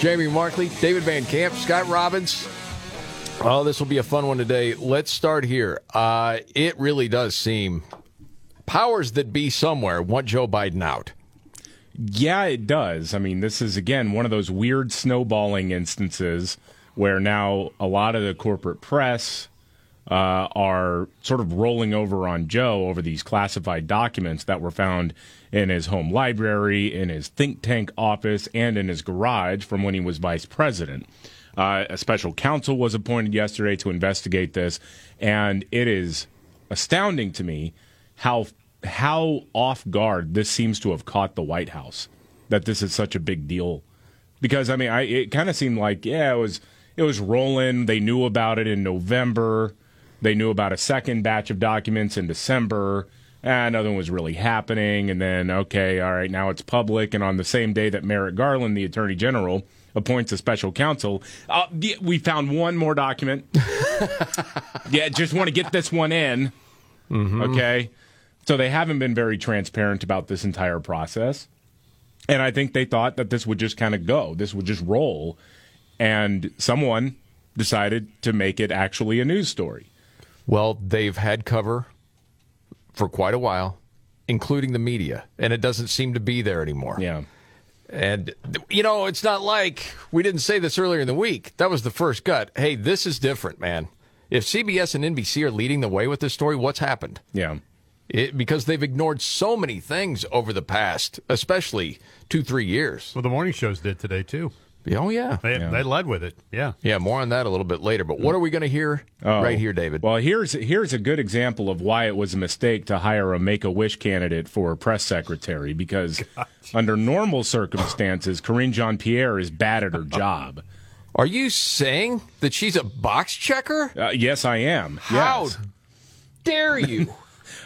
Jamie Markley, David Van Camp, Scott Robbins. Oh, this will be a fun one today. Let's start here. It really does seem powers that be somewhere want Joe Biden out. Yeah, it does. I mean, this is, again, one of those weird snowballing instances where now a lot of the corporate press are sort of rolling over on Joe over these classified documents that were found in his home library, in his think tank office, and in his garage from when he was vice president. A special counsel was appointed yesterday to investigate this, and it is astounding to me how off guard this seems to have caught the White House, that this is such a big deal. Because, I mean, it kind of seemed like, yeah, it was rolling. They knew about it in November. They knew about a second batch of documents in December. Nothing was really happening. And then, okay, all right, now it's public. And on the same day that Merrick Garland, the Attorney General, appoints a special counsel, we found one more document. Yeah, just want to get this one in. Mm-hmm. Okay. So they haven't been very transparent about this entire process. And I think they thought that this would just kind of go. This would just roll. And someone decided to make it actually a news story. Well, they've had cover for quite a while, including the media. And it doesn't seem to be there anymore. Yeah. And, you know, it's not like we didn't say this earlier in the week. That was the first gut. Hey, this is different, man. If CBS and NBC are leading the way with this story, what's happened? Yeah. Because they've ignored so many things over the past, especially 2-3 years. Well, the morning shows did today, too. Oh, yeah. They led with it, yeah. Yeah, more on that a little bit later. But what are we going to hear right here, David? Well, here's a good example of why it was a mistake to hire a Make-A-Wish candidate for a press secretary. Because under normal circumstances, Karine Jean-Pierre is bad at her job. Are you saying that she's a box checker? Yes, I am. How dare you?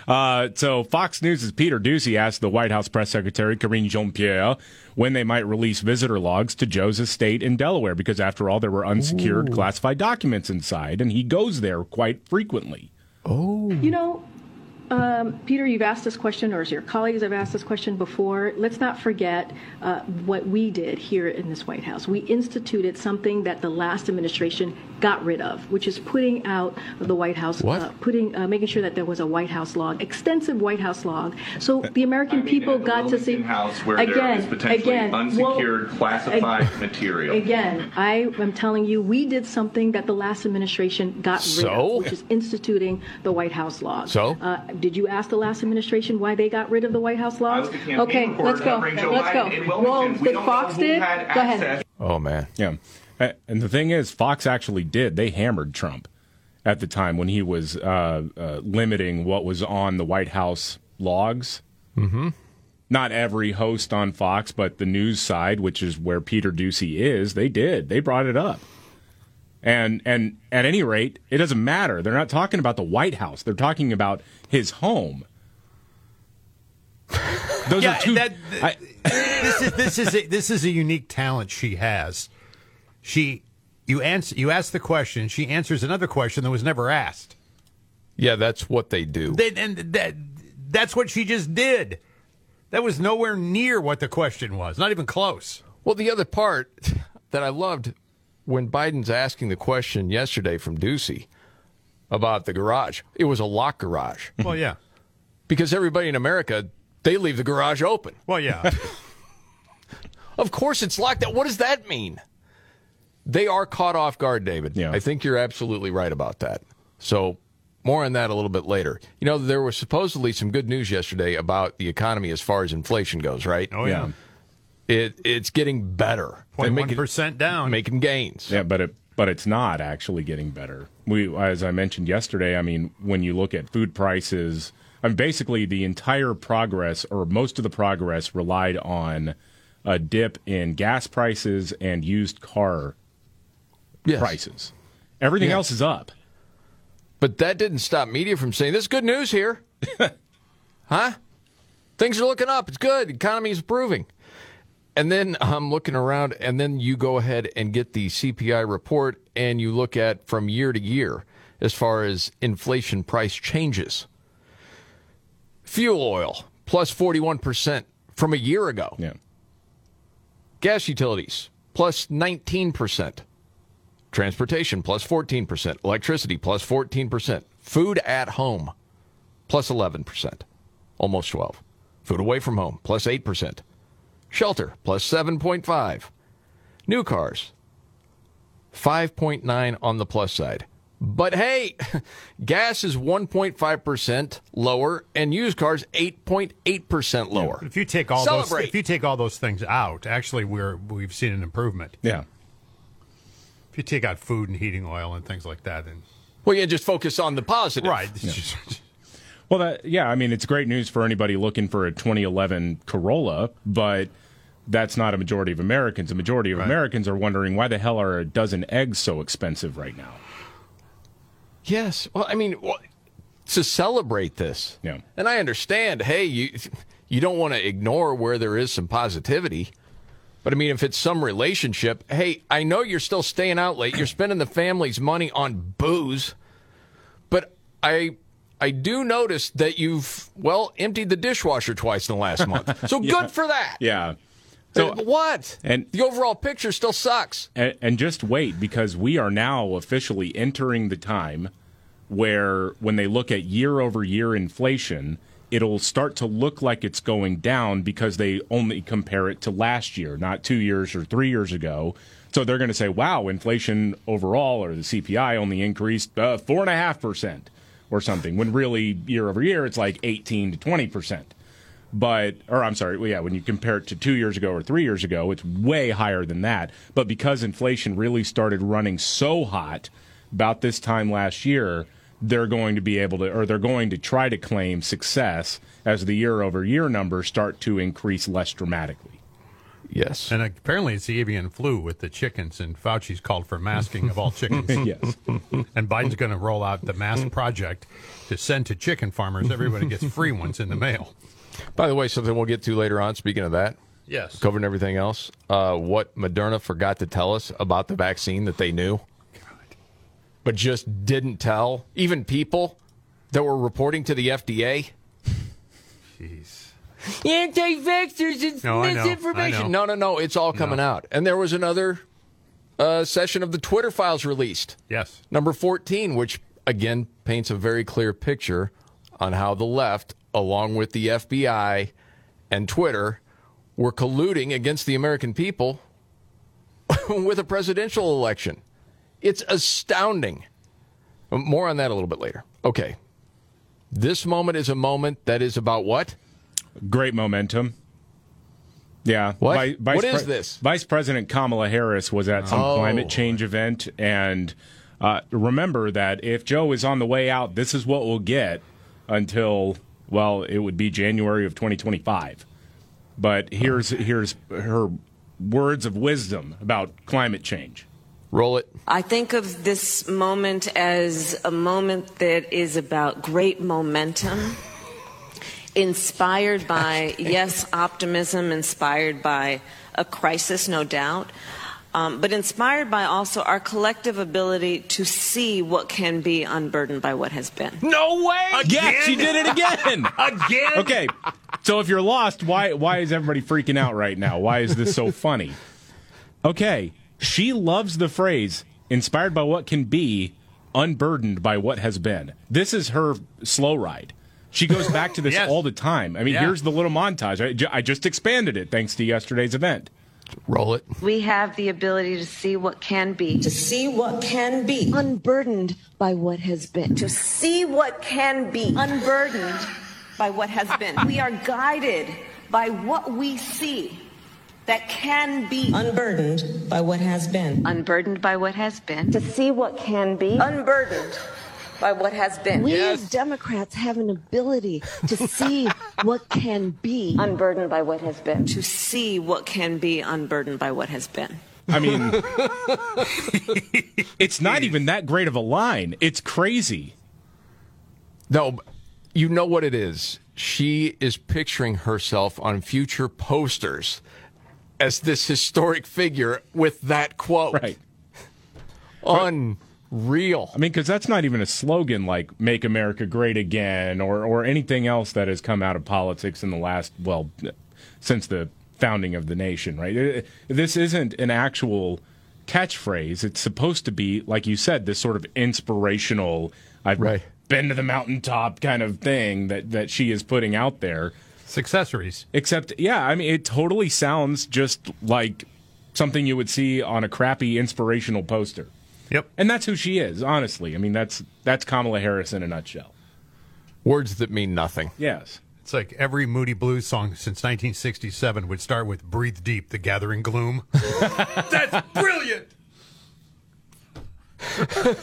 So Fox News' Peter Doocy asked the White House press secretary, Karine Jean-Pierre, when they might release visitor logs to Joe's estate in Delaware, because after all, there were unsecured classified documents inside, and he goes there quite frequently. Oh. You know, Peter, you've asked this question, or your colleagues have asked this question before. Let's not forget what we did here in this White House. We instituted something that the last administration got rid of, which is putting out the White House, making sure that there was a White House log, extensive White House log. So the American people got to see where there is potentially unsecured classified material. Again, I am telling you, we did something that the last administration got rid of, which is instituting the White House log. So. Did you ask the last administration why they got rid of the White House logs? Okay, let's go. Let's go. Well, did Fox did? Go ahead. Oh, man. Yeah. And the thing is, Fox actually did. They hammered Trump at the time when he was limiting what was on the White House logs. Mm-hmm. Not every host on Fox, but the news side, which is where Peter Doocy is, they did. They brought it up. And at any rate, it doesn't matter. They're not talking about the White House. They're talking about his home. Those are two. This is a unique talent she has. You ask the question, she answers another question that was never asked. Yeah, that's what they do. That's what she just did. That was nowhere near what the question was. Not even close. Well, the other part that I loved. When Biden's asking the question yesterday from Ducey about the garage, it was a locked garage. Well, yeah. Because everybody in America, they leave the garage open. Well, yeah. Of course it's locked. What does that mean? They are caught off guard, David. Yeah. I think you're absolutely right about that. So more on that a little bit later. You know, there was supposedly some good news yesterday about the economy as far as inflation goes, right? Oh, yeah. It's getting better. 0.1% down. Making gains. Yeah, but it's not actually getting better. As I mentioned yesterday, I mean, when you look at food prices, I mean, basically the entire progress or most of the progress relied on a dip in gas prices and used car yes. prices. Everything else is up. But that didn't stop media from saying, this is good news here. Huh? Things are looking up. It's good. The economy is improving. And then I'm looking around, and then you go ahead and get the CPI report, and you look at from year to year as far as inflation price changes. Fuel oil, plus 41% from a year ago. Yeah. Gas utilities, plus 19%. Transportation, plus 14%. Electricity, plus 14%. Food at home, plus 11%. Almost 12%. Food away from home, plus 8%. Shelter, plus 7.5%. New cars, 5.9% on the plus side. But hey, gas is 1.5% lower, and used cars 8.8% lower. Yeah, if you take all those things out, actually, we've seen an improvement. Yeah. If you take out food and heating oil and things like that, then just focus on the positive, right? Yeah. Well, I mean, it's great news for anybody looking for a 2011 Corolla, but that's not a majority of Americans. A majority of Americans are wondering why the hell are a dozen eggs so expensive right now. Yes. Well, I mean, to celebrate this. Yeah. And I understand, hey, you don't want to ignore where there is some positivity. But, I mean, if it's some relationship, hey, I know you're still staying out late. You're spending the family's money on booze. But I do notice that you've, emptied the dishwasher twice in the last month. So good for that. Yeah. So what? And the overall picture still sucks. And just wait, because we are now officially entering the time where when they look at year-over-year inflation, it'll start to look like it's going down because they only compare it to last year, not 2 years or 3 years ago. So they're going to say, wow, inflation overall or the CPI only increased 4.5% or something, when really year-over-year it's like 18 to 20%. When you compare it to 2 years ago or 3 years ago, it's way higher than that. But because inflation really started running so hot about this time last year, they're going to be able to, or they're going to try to claim success as the year-over-year numbers start to increase less dramatically. Yes. And apparently it's the avian flu with the chickens, and Fauci's called for masking of all chickens. Yes. And Biden's going to roll out the mask project to send to chicken farmers. Everybody gets free ones in the mail. By the way, something we'll get to later on, speaking of that. Yes. Covering everything else. What Moderna forgot to tell us about the vaccine that they knew, but just didn't tell even people that were reporting to the FDA. Jeez. Anti-vaxxers, it's misinformation. No. It's all coming out. And there was another session of the Twitter files released. Yes. Number 14, which, again, paints a very clear picture on how the left, along with the FBI and Twitter, were colluding against the American people with a presidential election. It's astounding. More on that a little bit later. Okay. This moment is a moment that is about what? Great momentum. Yeah. What? What is this? Vice President Kamala Harris was at some climate change event, and remember that if Joe is on the way out, this is what we'll get until, it would be January of 2025. But here's her words of wisdom about climate change. Roll it. I think of this moment as a moment that is about great momentum, inspired by, optimism, inspired by a crisis, no doubt, but inspired by also our collective ability to see what can be unburdened by what has been. No way! Again? She did it again! Again? Okay, so if you're lost, why is everybody freaking out right now? Why is this so funny? Okay. She loves the phrase, inspired by what can be, unburdened by what has been. This is her slow ride. She goes back to this all the time. I mean, here's the little montage. I just expanded it thanks to yesterday's event. Roll it. We have the ability to see what can be. To see what can be. Unburdened by what has been. To see what can be. Unburdened by what has been. We are guided by what we see. That can be unburdened by what has been. Unburdened by what has been. To see what can be. Unburdened by what has been. We as Democrats have an ability to see what can be. Unburdened by what has been. To see what can be unburdened by what has been. I mean, it's not even that great of a line. It's crazy. No, you know what it is. She is picturing herself on future posters as this historic figure with that quote. Right. Unreal. I mean, because that's not even a slogan like Make America Great Again or anything else that has come out of politics in the last, well, since the founding of the nation, right? This isn't an actual catchphrase. It's supposed to be, like you said, this sort of inspirational, I've been to the mountaintop kind of thing that she is putting out there. It's accessories. Except, yeah, I mean, it totally sounds just like something you would see on a crappy inspirational poster. Yep. And that's who she is, honestly. I mean, that's Kamala Harris in a nutshell. Words that mean nothing. Yes. It's like every Moody Blues song since 1967 would start with Breathe Deep, The Gathering Gloom. That's brilliant! Freedom!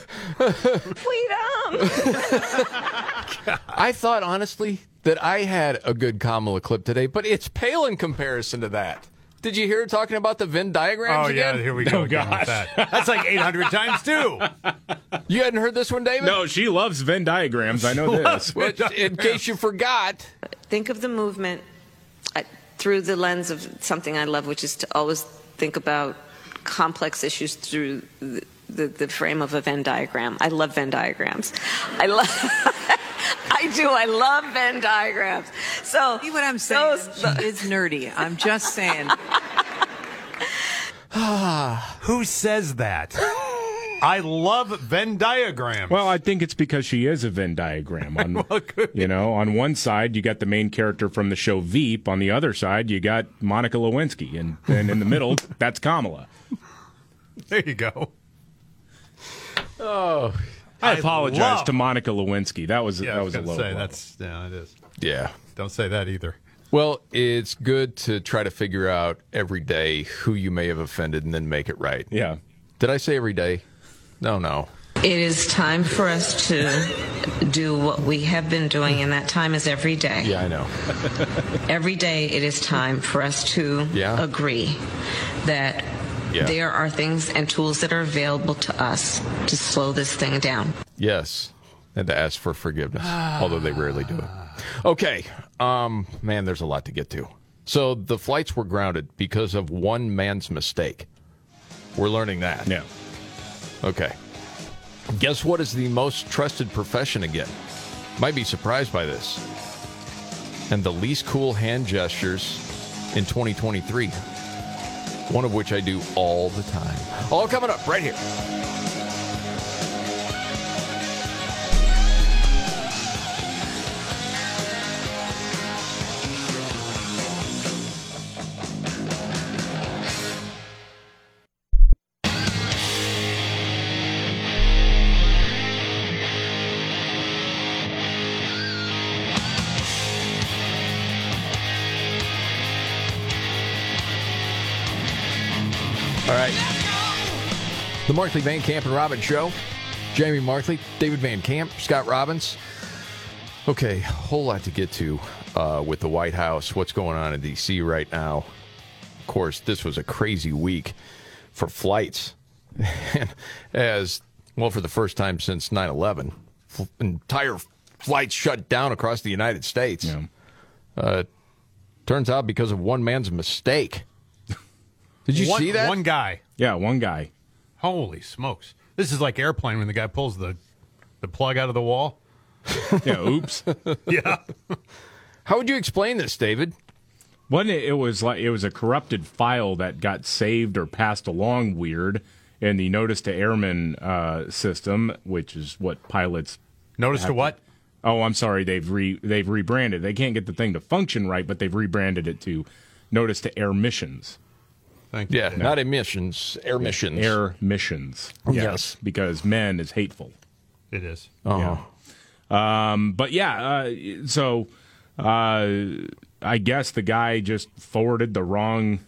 I thought, honestly, that I had a good Kamala clip today, but it's pale in comparison to that. Did you hear her talking about the Venn diagrams again? Oh, yeah, here we go again with that. That's like 800 times, too. You hadn't heard this one, David? No, she loves Venn diagrams. I know this. Which, in case you forgot. Think of the movement through the lens of something I love, which is to always think about complex issues through the frame of a Venn diagram. I love Venn diagrams. I do. I love Venn diagrams. So see what I'm saying? She is nerdy. I'm just saying. Who says that? I love Venn diagrams. Well, I think it's because she is a Venn diagram. On one side, you got the main character from the show Veep. On the other side, you got Monica Lewinsky. And in the middle, that's Kamala. There you go. Oh, I apologize to Monica Lewinsky. That was a low blow. Yeah, it is. Yeah. Don't say that either. Well, it's good to try to figure out every day who you may have offended and then make it right. Yeah. Did I say every day? No. It is time for us to do what we have been doing, and that time is every day. Yeah, I know. Every day it is time for us to agree that... Yeah. There are things and tools that are available to us to slow this thing down. Yes, and to ask for forgiveness, although they rarely do it. Okay, man, there's a lot to get to. So the flights were grounded because of one man's mistake. We're learning that. Yeah. Okay. Guess what is the most trusted profession again? Might be surprised by this. And the least cool hand gestures in 2023. One of which I do all the time. All coming up right here. The Markley, Van Camp, and Robbins Show. Jamie Markley, David Van Camp, Scott Robbins. Okay, a whole lot to get to with the White House, what's going on in D.C. right now. Of course, this was a crazy week for flights. For the first time since 9/11, entire flights shut down across the United States. Yeah. Turns out because of one man's mistake. Did you see that? One guy. Yeah, one guy. Holy smokes. This is like Airplane when the guy pulls the plug out of the wall. Yeah, oops. Yeah. How would you explain this, David? It was a corrupted file that got saved or passed along weird in the notice to airmen system, which is what pilots notice to what? Oh, I'm sorry. They've rebranded. They can't get the thing to function right, but they've rebranded it to notice to air missions. Thank you. Yeah, not emissions, air missions. Air missions. Yes, because men is hateful. It is. Uh-huh. Yeah. I guess the guy just forwarded the wrong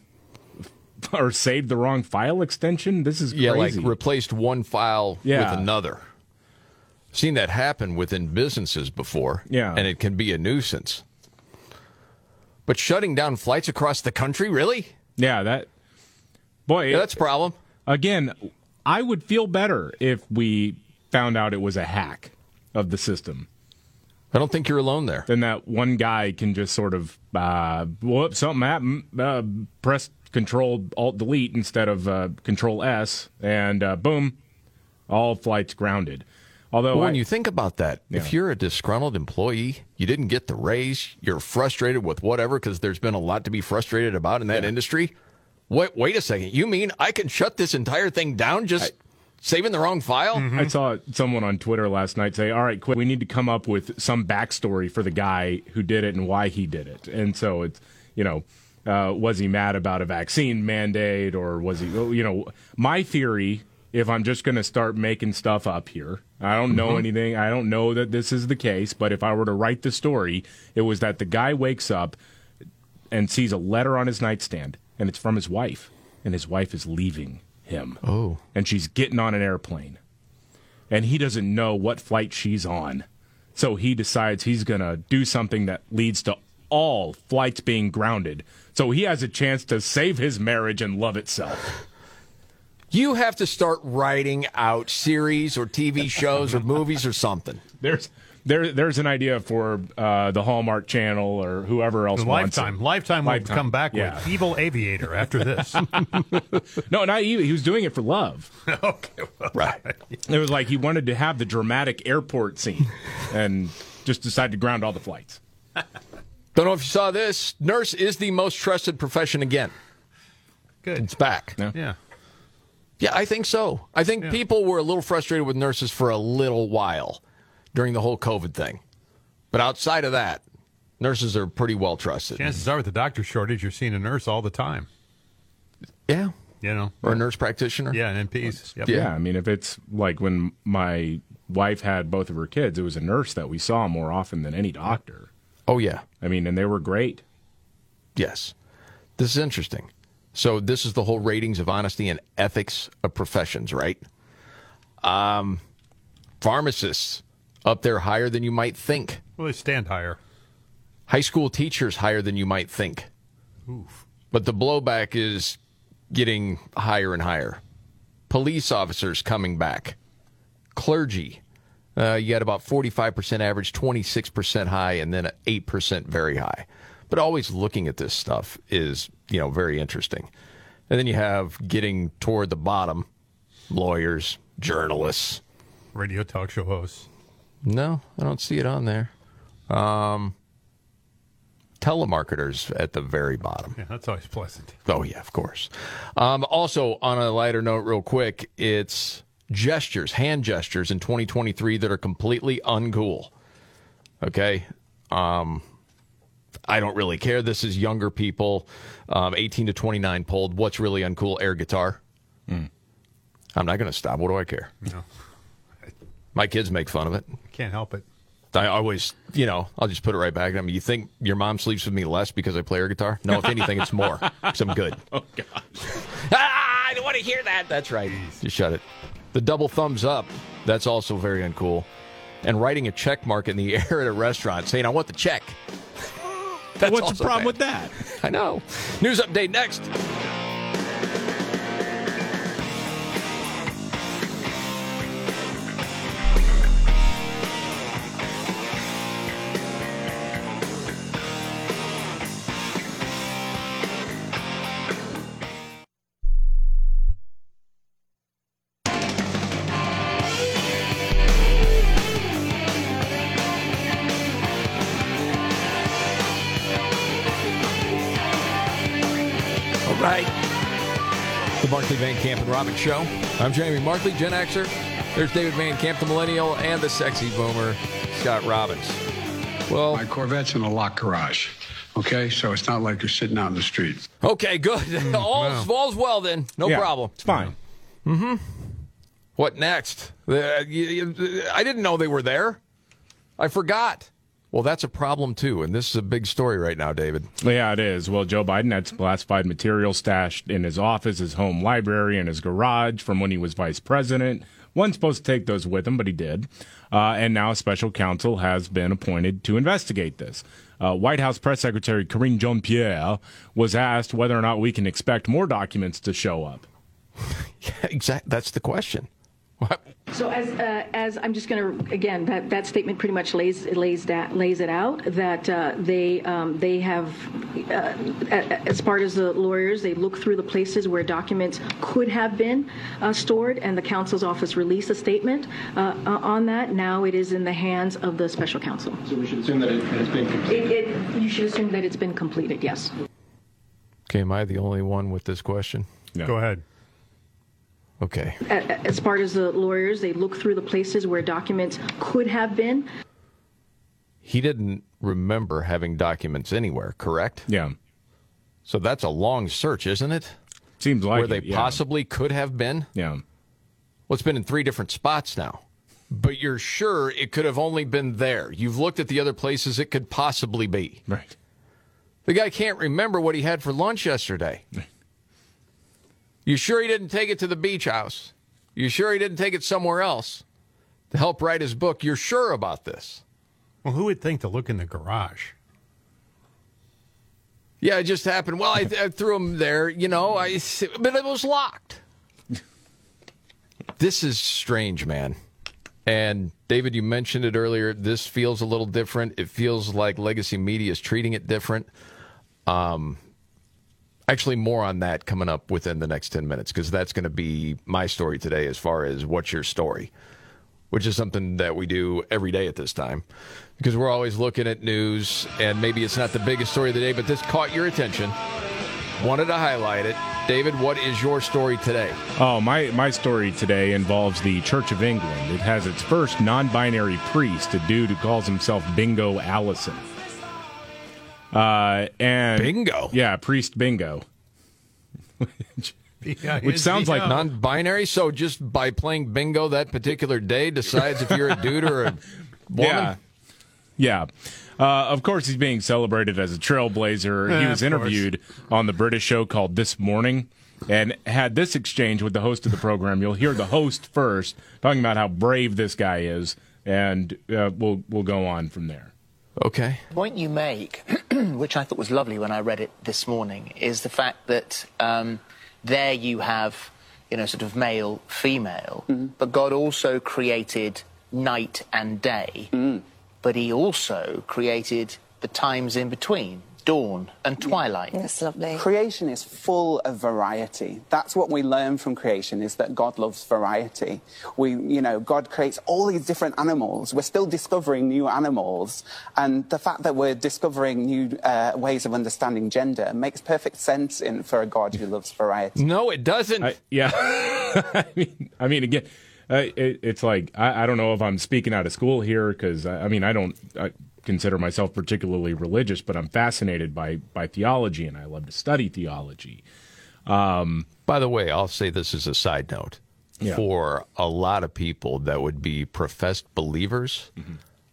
or saved the wrong file extension. This is crazy. Yeah, like replaced one file with another. I've seen that happen within businesses before. Yeah. And it can be a nuisance. But shutting down flights across the country, really? Yeah, that... Boy, yeah, that's a problem. Again, I would feel better if we found out it was a hack of the system. I don't think you're alone there. Then that one guy can just sort of, whoop, something happened, press Control Alt Delete instead of Control S, and boom, all flights grounded. Although when you think about that, if you're a disgruntled employee, you didn't get the raise, you're frustrated with whatever, because there's been a lot to be frustrated about in that industry. Wait a second. You mean I can shut this entire thing down just saving the wrong file? Mm-hmm. I saw someone on Twitter last night say, all right, quick, we need to come up with some backstory for the guy who did it and why he did it. And so it's, you know, was he mad about a vaccine mandate, or was he, you know, my theory, if I'm just going to start making stuff up here, I don't know anything. I don't know that this is the case. But if I were to write the story, it was that the guy wakes up and sees a letter on his nightstand, and it's from his wife, and his wife is leaving him. Oh. And she's getting on an airplane, and he doesn't know what flight she's on. So he decides he's going to do something that leads to all flights being grounded. So he has a chance to save his marriage and love itself. You have to start writing out series or TV shows or movies or something. There's an idea for the Hallmark Channel or whoever else wants it. Lifetime will come back with Evil Aviator after this. No, not evil. He was doing it for love. Okay, well, right. It was like he wanted to have the dramatic airport scene and just decided to ground all the flights. Don't know if you saw this. Nurse is the most trusted profession again. Good. It's back. Yeah. Yeah, I think so. I think people were a little frustrated with nurses for a little while during the whole COVID thing. But outside of that, nurses are pretty well trusted. Chances are with the doctor shortage, you're seeing a nurse all the time. Yeah. You know. Or a nurse practitioner. Yeah, an NPs. Yep. Yeah, I mean, if it's like when my wife had both of her kids, it was a nurse that we saw more often than any doctor. Oh, yeah. I mean, and they were great. Yes. This is interesting. So this is the whole ratings of honesty and ethics of professions, right? Pharmacists up there higher than you might think. Well, they stand higher. High school teachers higher than you might think. Oof. But the blowback is getting higher and higher. Police officers coming back. Clergy. You got about 45% average, 26% high, and then 8% very high. But always looking at this stuff is, you know, very interesting. And then you have getting toward the bottom, lawyers, journalists. Radio talk show hosts. No, I don't see it on there. Telemarketers at the very bottom. Yeah, that's always pleasant. Oh, yeah, of course. Also, on a lighter note real quick, it's gestures, hand gestures in 2023 that are completely uncool. Okay? I don't really care. This is younger people, 18 to 29 polled. What's really uncool? Air guitar. I'm not going to stop. What do I care? No. My kids make fun of it. Can't help it. I always, you know, I'll just put it right back. I mean, you think your mom sleeps with me less because I play air guitar? No, if anything, it's more. Because I'm good. Oh, God. I don't want to hear that. That's right. Jeez. Just shut it. The double thumbs up. That's also very uncool. And writing a check mark in the air at a restaurant saying, I want the check. What's the problem with that? I know. News update next. Van Camp and Robbins Show. I'm Jamie Markley, Gen Xer. There's David Van Camp, the millennial, and the sexy boomer, Scott Robbins. Well, my Corvette's in a locked garage. Okay, so it's not like you're sitting out in the street. Okay, good. All's well then. No problem. It's fine. Mm-hmm. What next? I didn't know they were there. I forgot. Well, that's a problem, too, and this is a big story right now, David. Yeah, it is. Well, Joe Biden had some classified material stashed in his office, his home library, and his garage from when he was vice president. Wasn't supposed to take those with him, but he did. And now a special counsel has been appointed to investigate this. White House Press Secretary Karine Jean-Pierre was asked whether or not we can expect more documents to show up. Yeah, exactly. That's the question. What? So as I'm just going to, again, that statement pretty much lays it out that they have, as far as the lawyers, they look through the places where documents could have been stored, and the counsel's office released a statement on that. Now it is in the hands of the special counsel. So we should assume that it's been completed. You should assume that it's been completed, yes. Okay, am I the only one with this question? No. Go ahead. Okay. As far as the lawyers, they look through the places where documents could have been. He didn't remember having documents anywhere, correct? Yeah. So that's a long search, isn't it? Seems like where they possibly could have been? Yeah. Well, it's been in three different spots now. But you're sure it could have only been there. You've looked at the other places it could possibly be. Right. The guy can't remember what he had for lunch yesterday. You sure he didn't take it to the beach house? You sure he didn't take it somewhere else to help write his book? You're sure about this? Well, who would think to look in the garage? Yeah, it just happened. Well, I threw him there, but it was locked. This is strange, man. And, David, you mentioned it earlier. This feels a little different. It feels like legacy media is treating it different. Actually, more on that coming up within the next 10 minutes, because that's going to be my story today as far as what's your story, which is something that we do every day at this time, because we're always looking at news, and maybe it's not the biggest story of the day, but this caught your attention. Wanted to highlight it. David, what is your story today? Oh, my story today involves the Church of England. It has its first non-binary priest, a dude who calls himself Bingo Allison. And Bingo. Yeah, priest Bingo. Which sounds like non-binary, so just by playing bingo that particular day decides if you're a dude or a woman? Yeah. Of course, he's being celebrated as a trailblazer. He was interviewed on the British show called This Morning and had this exchange with the host of the program. You'll hear the host first talking about how brave this guy is, and we'll go on from there. Okay. The point you make, which I thought was lovely when I read it this morning, is the fact that there you have, sort of male, female, but God also created night and day, but he also created the times in between, dawn and twilight. That's lovely. Creation is full of variety. That's what we learn from creation, is that God loves variety. God creates all these different animals. We're still discovering new animals, and the fact that we're discovering new ways of understanding gender makes perfect sense for a God who loves variety. No, it doesn't. I mean again, it's like I don't know if I'm speaking out of school here, because I consider myself particularly religious, but I'm fascinated by theology, and I love to study theology. By the way, I'll say this as a side note. Yeah. For a lot of people that would be professed believers,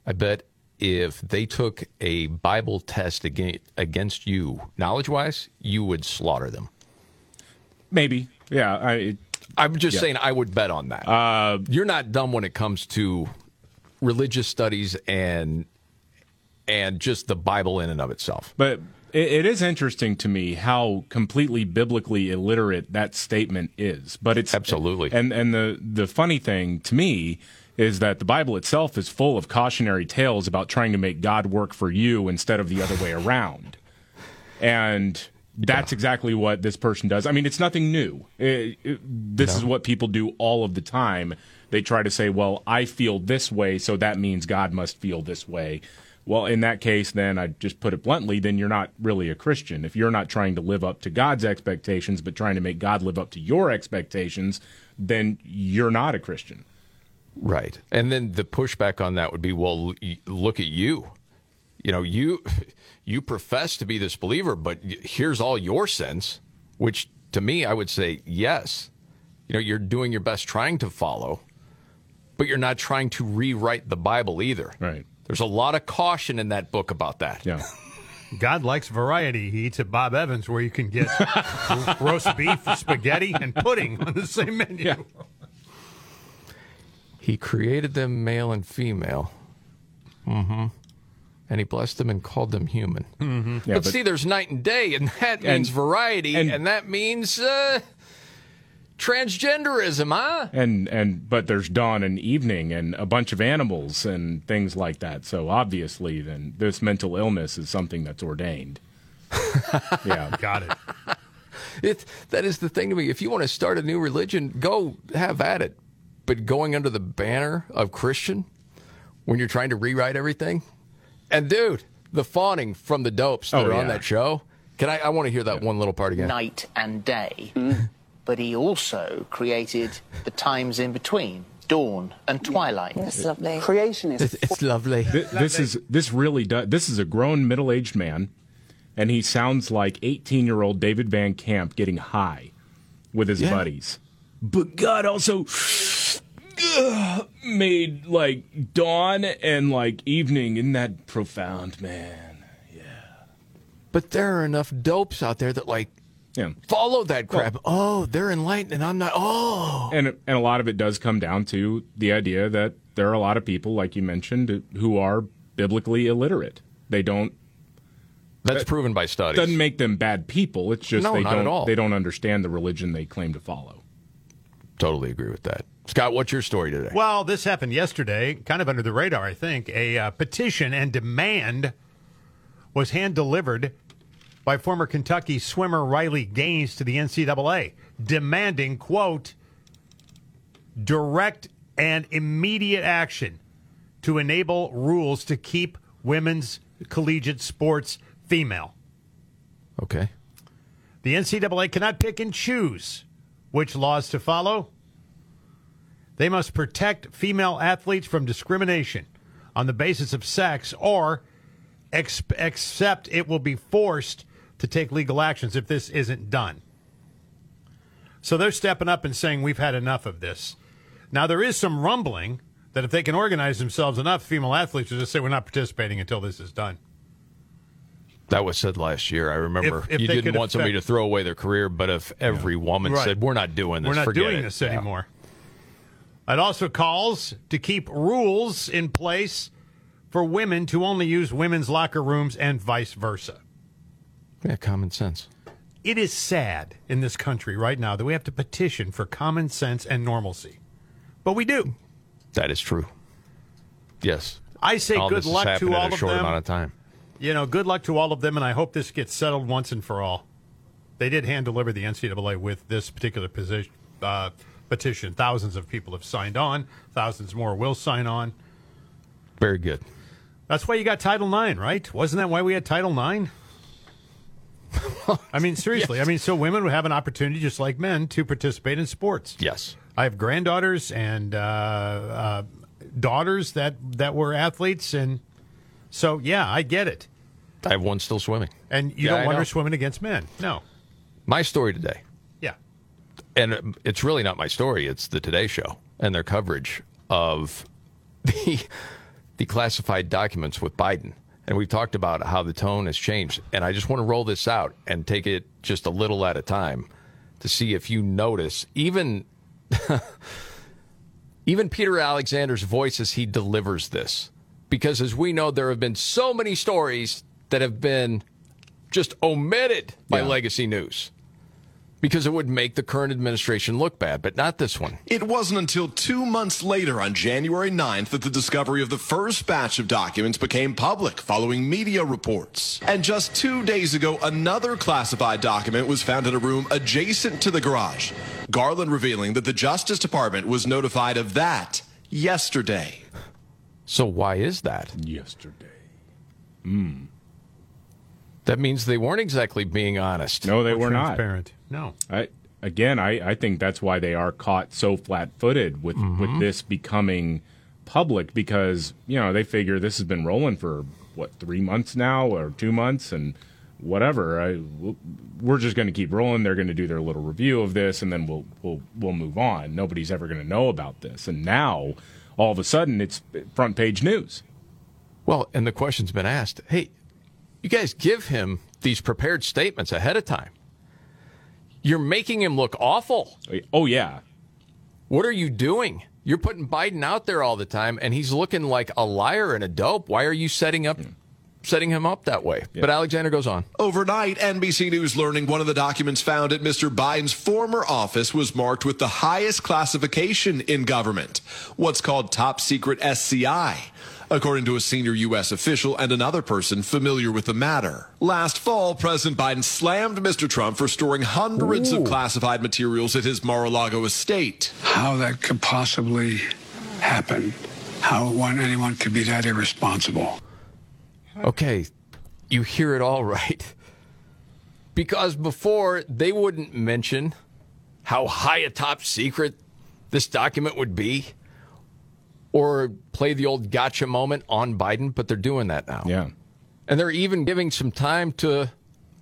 I bet if they took a Bible test against you, knowledge-wise, you would slaughter them. Maybe. Yeah. I'm just saying I would bet on that. You're not dumb when it comes to religious studies and just the Bible in and of itself. But it is interesting to me how completely biblically illiterate that statement is. But it's absolutely. And the funny thing to me is that the Bible itself is full of cautionary tales about trying to make God work for you instead of the other way around. And that's exactly what this person does. I mean, it's nothing new. This is what people do all of the time. They try to say, well, I feel this way, so that means God must feel this way. Well, in that case, then, I just put it bluntly, then you're not really a Christian. If you're not trying to live up to God's expectations, but trying to make God live up to your expectations, then you're not a Christian. Right. And then the pushback on that would be, well, look at you. You profess to be this believer, but here's all your sins, which to me, I would say, yes. You're doing your best trying to follow, but you're not trying to rewrite the Bible either. Right. There's a lot of caution in that book about that. Yeah. God likes variety. He eats at Bob Evans, where you can get roast beef, spaghetti, and pudding on the same menu. Yeah. He created them male and female. Mm-hmm. And he blessed them and called them human. Mm-hmm. Yeah, but see, there's night and day, and that means variety, and that means transgenderism, huh? But there's dawn and evening and a bunch of animals and things like that. So obviously, then, this mental illness is something that's ordained. Yeah. Got it. That is the thing to me. If you want to start a new religion, go have at it. But going under the banner of Christian, when you're trying to rewrite everything... And, dude, the fawning from the dopes that are on that show. I want to hear that one little part again. Night and day. Mm. But he also created the times in between, dawn and twilight. That's lovely. Creation is... It's lovely. This is a grown, middle-aged man, and he sounds like 18-year-old David Van Camp getting high with his buddies. But God also... made like dawn and like evening. Isn't that profound, man? Yeah. But there are enough dopes out there that follow that crap. They're enlightened and I'm not. And a lot of it does come down to the idea that there are a lot of people, like you mentioned, who are biblically illiterate. They don't. That's proven by studies. Doesn't make them bad people. It's just they don't understand the religion they claim to follow. Totally agree with that. Scott, what's your story today? Well, this happened yesterday, kind of under the radar, I think. A petition and demand was hand-delivered by former Kentucky swimmer Riley Gaines to the NCAA, demanding, quote, direct and immediate action to enable rules to keep women's collegiate sports female. Okay. The NCAA cannot pick and choose which laws to follow. They must protect female athletes from discrimination on the basis of sex, or except it will be forced to take legal actions if this isn't done. So they're stepping up and saying, we've had enough of this. Now, there is some rumbling that if they can organize themselves enough, female athletes will just say, we're not participating until this is done. That was said last year. I remember if you didn't want somebody to throw away their career, but if every woman said, we're not doing this, forget it anymore. It also calls to keep rules in place for women to only use women's locker rooms and vice versa. Yeah, common sense. It is sad in this country right now that we have to petition for common sense and normalcy. But we do. That is true. Yes. I say good luck to all of them. All this has happened in a short amount of time. You know, good luck to all of them, and I hope this gets settled once and for all. They did hand-deliver the NCAA with this particular petition. Thousands of people have signed on. Thousands more will sign on. Very good. That's why you got Title IX, right? Wasn't that why we had Title IX? I mean, seriously. Yes. I mean, so women would have an opportunity, just like men, to participate in sports. Yes. I have granddaughters and daughters that were athletes, and... So, yeah, I get it. I have one still swimming. And you don't want her swimming against men. No. My story today. Yeah. And it's really not my story. It's the Today Show and their coverage of the classified documents with Biden. And we've talked about how the tone has changed. And I just want to roll this out and take it just a little at a time to see if you notice even Peter Alexander's voice as he delivers this. Because, as we know, there have been so many stories that have been just omitted by legacy news because it would make the current administration look bad, but not this one. It wasn't until 2 months later, on January 9th, that the discovery of the first batch of documents became public following media reports. And just 2 days ago, another classified document was found in a room adjacent to the garage, Garland revealing that the Justice Department was notified of that yesterday. So why is that? Yesterday. Mm. That means they weren't exactly being honest. No, they were not. Transparent. No. I think that's why they are caught so flat-footed with this becoming public, because, you know, they figure this has been rolling for, 3 months now or 2 months and whatever. We're just going to keep rolling. They're going to do their little review of this, and then we'll move on. Nobody's ever going to know about this. And now... all of a sudden, it's front-page news. Well, and the question's been asked, hey, you guys give him these prepared statements ahead of time. You're making him look awful. Oh, yeah. What are you doing? You're putting Biden out there all the time, and he's looking like a liar and a dope. Why are you setting him up that way? Yep. But Alexander goes on. Overnight, NBC News learning one of the documents found at Mr. Biden's former office was marked with the highest classification in government, what's called top secret SCI, according to a senior U.S. official and another person familiar with the matter. Last fall, President Biden slammed Mr. Trump for storing hundreds of classified materials at his Mar-a-Lago estate. How that could possibly happen, how anyone could be that irresponsible. Okay, you hear it all right. Because before, they wouldn't mention how high a top secret this document would be or play the old gotcha moment on Biden, but they're doing that now. Yeah. And they're even giving some time to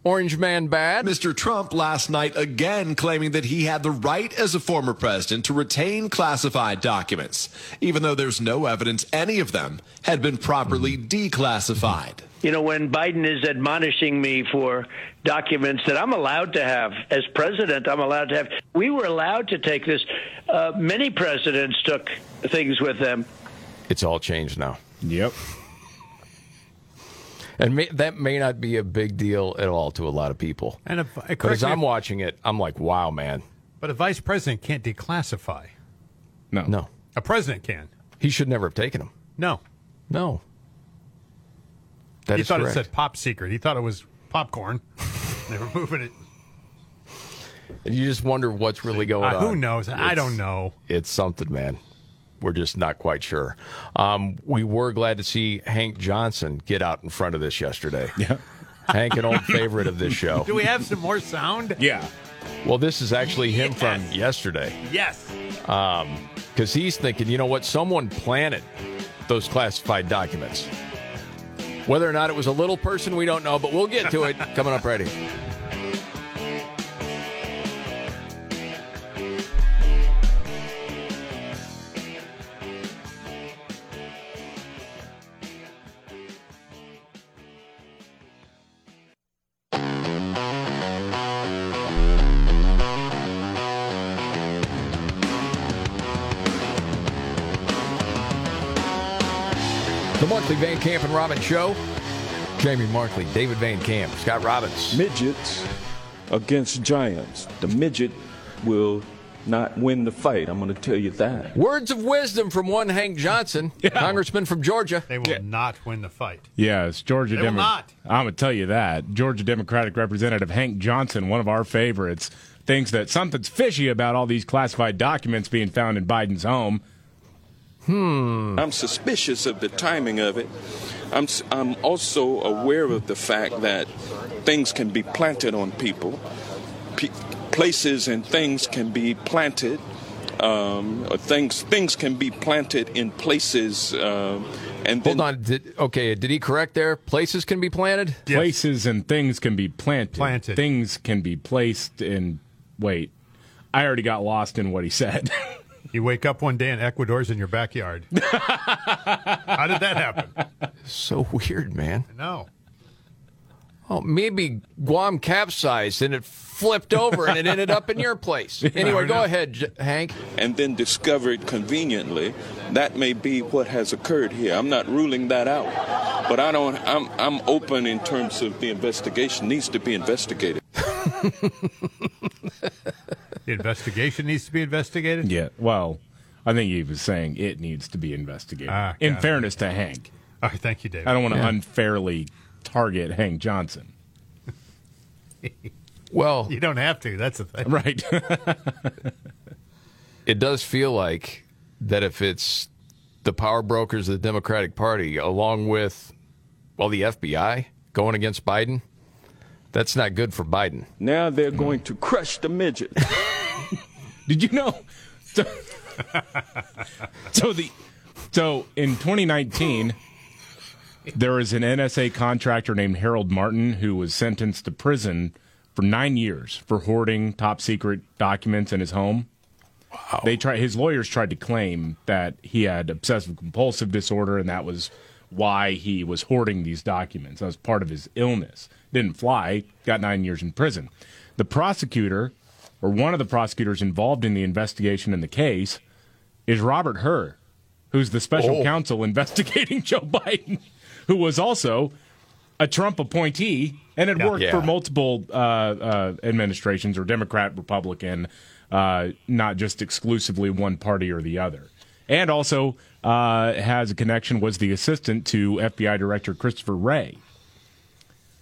Orange Man Bad. Mr. Trump last night again claiming that he had the right as a former president to retain classified documents, even though there's no evidence any of them had been properly declassified. You know, when Biden is admonishing me for documents that I'm allowed to have as president, I'm allowed to have. We were allowed to take this. Many presidents took things with them. It's all changed now. Yep. And that may not be a big deal at all to a lot of people. And because I'm watching it, I'm like, wow, man. But a vice president can't declassify. No. A president can. He should never have taken them. No. That is correct. He thought it said pop secret. He thought it was popcorn. They were moving it. And you just wonder what's really going on. Who knows? I don't know. It's something, man. We're just not quite sure. We were glad to see Hank Johnson get out in front of this yesterday. Yeah. Hank, an old favorite of this show. Do we have some more sound? Yeah. Well, this is actually him from yesterday. Yes. Because he's thinking, you know what? Someone planted those classified documents. Whether or not it was a little person, we don't know, but we'll get to it coming up right here. Van Camp and Robbins Show. Jamie Markley, David Van Camp, Scott Robbins. Midgets against giants. The midget will not win the fight. I'm going to tell you that. Words of wisdom from one Hank Johnson, congressman from Georgia. They will not win the fight. Yes, Georgia. They will not. I'm going to tell you that. Georgia Democratic Representative Hank Johnson, one of our favorites, thinks that something's fishy about all these classified documents being found in Biden's home. I'm suspicious of the timing of it. I'm also aware of the fact that things can be planted on people. Places and things can be planted. Things can be planted in places. And then hold on. Did he correct there? Places can be planted? Yes. Places and things can be planted. Things can be placed in... Wait. I already got lost in what he said. You wake up one day and Ecuador's in your backyard. How did that happen? So weird, man. I know. Oh, maybe Guam capsized and it flipped over and it ended up in your place. Anyway, go ahead, Hank. And then discovered conveniently. That may be what has occurred here. I'm not ruling that out. But I'm open in terms of the investigation needs to be investigated. The investigation needs to be investigated? Yeah, well, I think he was saying it needs to be investigated. In fairness to Hank. All right, thank you, David. I don't want to unfairly target Hank Johnson. Well, you don't have to. That's the thing. Right. It does feel like that if it's the power brokers of the Democratic Party along with, well, the FBI going against Biden, that's not good for Biden. Now they're going to crush the midget. Did you know? So in 2019, there was an NSA contractor named Harold Martin who was sentenced to prison for 9 years for hoarding top secret documents in his home. Wow. His lawyers tried to claim that he had obsessive compulsive disorder and that was why he was hoarding these documents. That was part of his illness. Didn't fly, got 9 years in prison. The prosecutor, or one of the prosecutors involved in the investigation in the case, is Robert Hur, who's the special counsel investigating Joe Biden, who was also a Trump appointee and had worked for multiple administrations, or Democrat, Republican, not just exclusively one party or the other. And also has a connection, was the assistant to FBI Director Christopher Wray.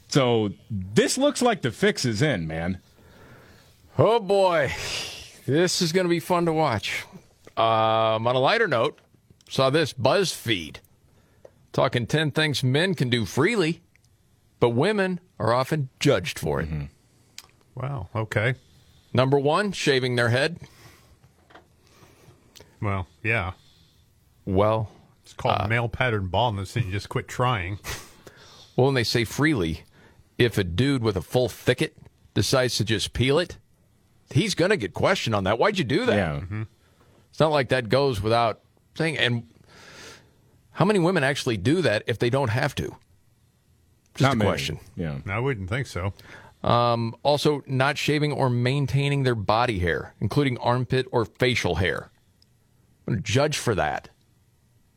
So this looks like the fix is in, man. Oh, boy. This is going to be fun to watch. On a lighter note, saw this BuzzFeed talking 10 things men can do freely, but women are often judged for it. Mm-hmm. Wow. Okay. Number one, shaving their head. Well, yeah. Well, it's called male pattern baldness, and you just quit trying. Well, and they say freely, if a dude with a full thicket decides to just peel it, he's going to get questioned on that. Why'd you do that? Yeah. Mm-hmm. It's not like that goes without saying. And how many women actually do that if they don't have to? Just a question. Yeah, I wouldn't think so. Also, not shaving or maintaining their body hair, including armpit or facial hair. Judge for that.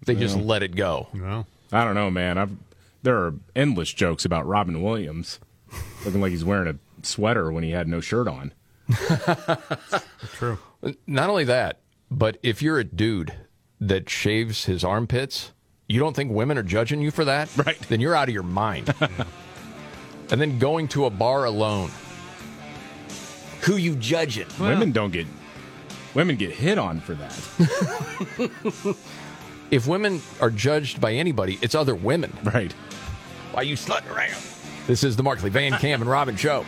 They just let it go. No. I don't know, man. There are endless jokes about Robin Williams looking like he's wearing a sweater when he had no shirt on. True. Not only that, but if you're a dude that shaves his armpits, you don't think women are judging you for that? Right. Then you're out of your mind. And then going to a bar alone. Who you judging? Well, women get hit on for that. If women are judged by anybody, it's other women. Right. Why you slutting around? This is the Markley, Van Camp, and Robin Show.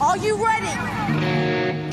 Are you ready?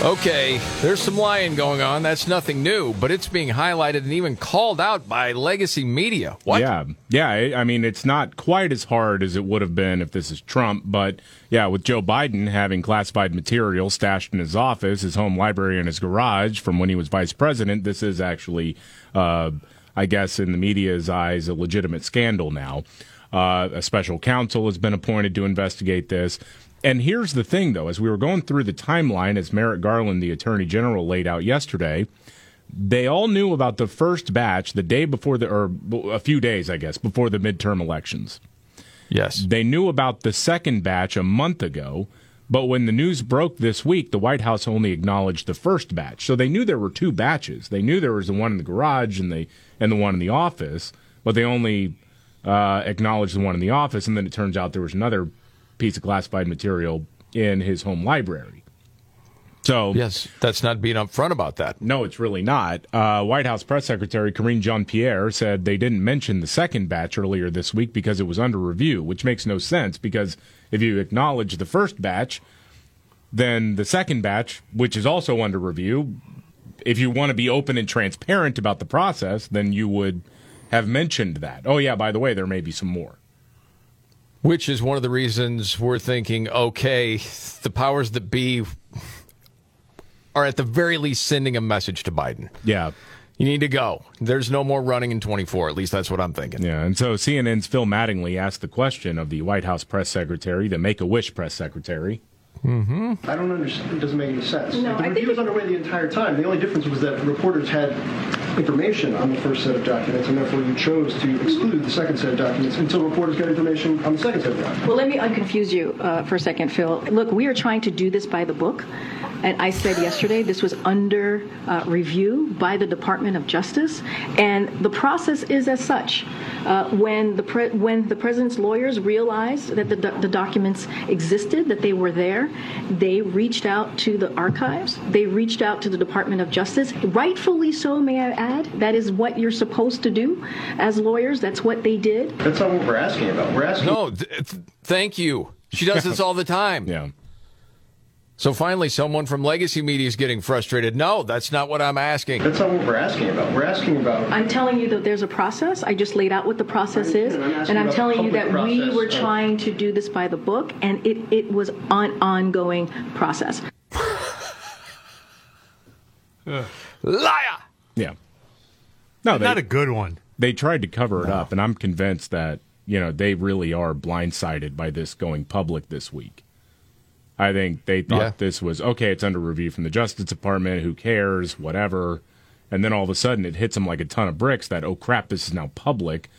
Okay, there's some lying going on. That's nothing new, but it's being highlighted and even called out by legacy media. What? Yeah. I mean, it's not quite as hard as it would have been if this is Trump, but yeah, with Joe Biden having classified material stashed in his office, his home library, and his garage from when he was vice president, this is actually, I guess, in the media's eyes, a legitimate scandal now. A special counsel has been appointed to investigate this. And here's the thing, though. As we were going through the timeline, as Merrick Garland, the attorney general, laid out yesterday, they all knew about the first batch the day before or a few days, I guess, before the midterm elections. Yes. They knew about the second batch a month ago, but when the news broke this week, the White House only acknowledged the first batch. So they knew there were two batches. They knew there was the one in the garage and the one in the office, but they only acknowledged the one in the office, and then it turns out there was another piece of classified material in his home library. So yes, that's not being upfront about that. No, it's really not. White House Press Secretary Karine Jean-Pierre said they didn't mention the second batch earlier this week because it was under review, which makes no sense because if you acknowledge the first batch, then the second batch, which is also under review, if you want to be open and transparent about the process, then you would have mentioned that. Oh, yeah, by the way, there may be some more. Which is one of the reasons we're thinking, okay, the powers that be are at the very least sending a message to Biden. Yeah. You need to go. There's no more running in 24. At least that's what I'm thinking. Yeah, and so CNN's Phil Mattingly asked the question of the White House press secretary, the Make-A-Wish press secretary. Mm-hmm. I don't understand. It doesn't make any sense. No, the review was underway the entire time. The only difference was that reporters had information on the first set of documents, and therefore you chose to exclude the second set of documents until reporters got information on the second set of documents. Well, let me unconfuse you for a second, Phil. Look, we are trying to do this by the book, and I said yesterday this was under review by the Department of Justice, and the process is as such. When the president's lawyers realized that the documents existed, that they were there, they reached out to the archives, they reached out to the Department of Justice, rightfully so, may I add. That is what you're supposed to do as lawyers. That's what they did. That's not what we're asking about. We're asking... No, thank you. She does this all the time. Yeah. So finally, someone from legacy media is getting frustrated. No, that's not what I'm asking. That's not what we're asking about. We're asking about... I'm telling you that there's a process. I just laid out what the process is. And I'm telling you that we were trying to do this by the book, and it was an ongoing process. Liar! Yeah. No, not a good one. They tried to cover it up, and I'm convinced that, you know, they really are blindsided by this going public this week. I think they thought this was, okay, it's under review from the Justice Department, who cares, whatever. And then all of a sudden it hits them like a ton of bricks that, oh, crap, this is now public.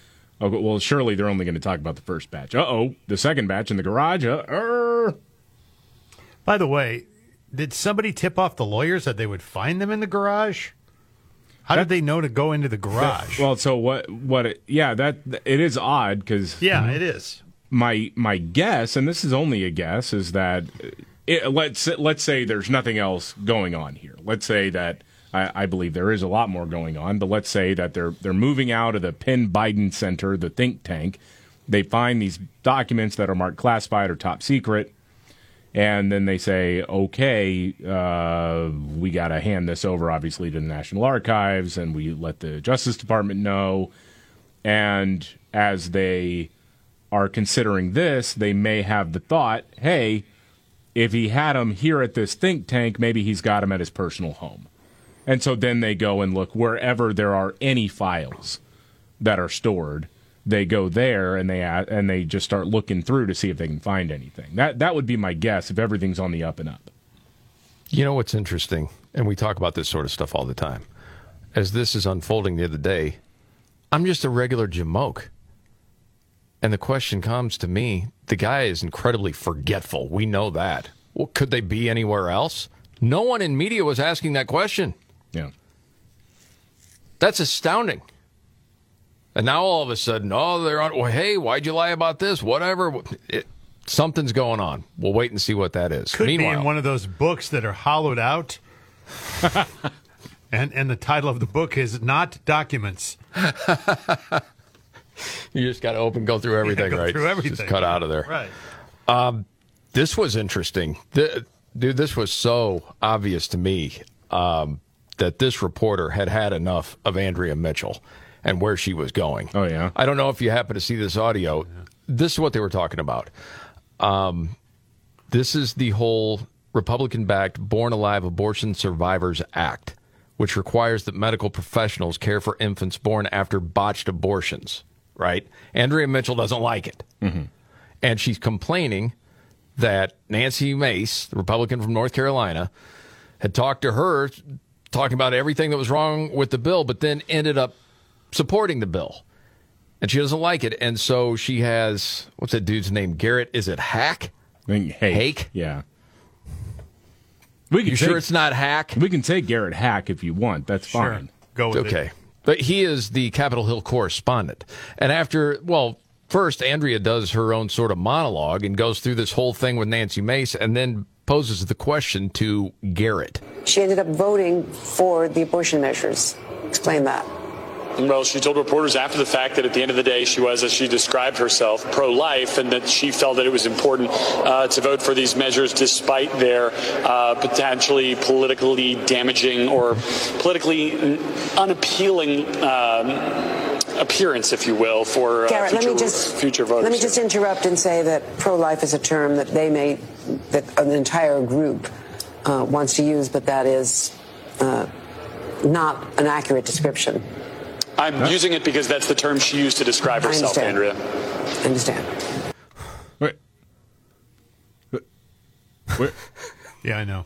Okay, well, surely they're only going to talk about the first batch. Uh-oh, the second batch in the garage. By the way, did somebody tip off the lawyers that they would find them in the garage? How did they know to go into the garage? Well, so it is odd because... Yeah, it is. My guess, and this is only a guess, is that let's say there's nothing else going on here. Let's say that I believe there is a lot more going on, but let's say that they're moving out of the Penn Biden Center, the think tank. They find these documents that are marked classified or top secret, and then they say, okay, we got to hand this over, obviously, to the National Archives, and we let the Justice Department know. And as they are considering this, they may have the thought, hey, if he had him here at this think tank, maybe he's got him at his personal home. And so then they go and look wherever there are any files that are stored. They go there and they just start looking through to see if they can find anything. That would be my guess if everything's on the up and up. You know what's interesting, and we talk about this sort of stuff all the time. As this is unfolding the other day, I'm just a regular jamoke. And the question comes to me, the guy is incredibly forgetful. We know that. Well, could they be anywhere else? No one in media was asking that question. Yeah. That's astounding. And now all of a sudden, they're on, well, hey, why'd you lie about this? Whatever. Something's going on. We'll wait and see what that is. Could Meanwhile, be in one of those books that are hollowed out. and the title of the book is Not Documents. You just got to go through everything, right? Through everything. Just cut out of there. Right. This was interesting. This was so obvious to me that this reporter had enough of Andrea Mitchell and where she was going. Oh, yeah? I don't know if you happen to see this audio. Yeah. This is what they were talking about. This is the whole Republican-backed Born Alive Abortion Survivors Act, which requires that medical professionals care for infants born after botched abortions. Right? Andrea Mitchell doesn't like it. Mm-hmm. And she's complaining that Nancy Mace, the Republican from North Carolina, had talked to her, talking about everything that was wrong with the bill, but then ended up supporting the bill. And she doesn't like it. And so she has, what's that dude's name? Garrett? Is it Hack? I think Hake. Yeah. You sure it's not Hack? We can say Garrett Hack if you want. That's fine. Sure. Go with it. Okay. But he is the Capitol Hill correspondent. And first, Andrea does her own sort of monologue and goes through this whole thing with Nancy Mace and then poses the question to Garrett. She ended up voting for the abortion measures. Explain that. Well, she told reporters after the fact that at the end of the day, she was, as she described herself, pro-life, and that she felt that it was important to vote for these measures despite their potentially politically damaging or politically unappealing appearance, if you will, for Garrett, future voters. Let me just interrupt and say that pro-life is a term that that an entire group wants to use, but that is not an accurate description. I'm using it because that's the term she used to describe herself, Andrea. I understand. Wait. Yeah, I know.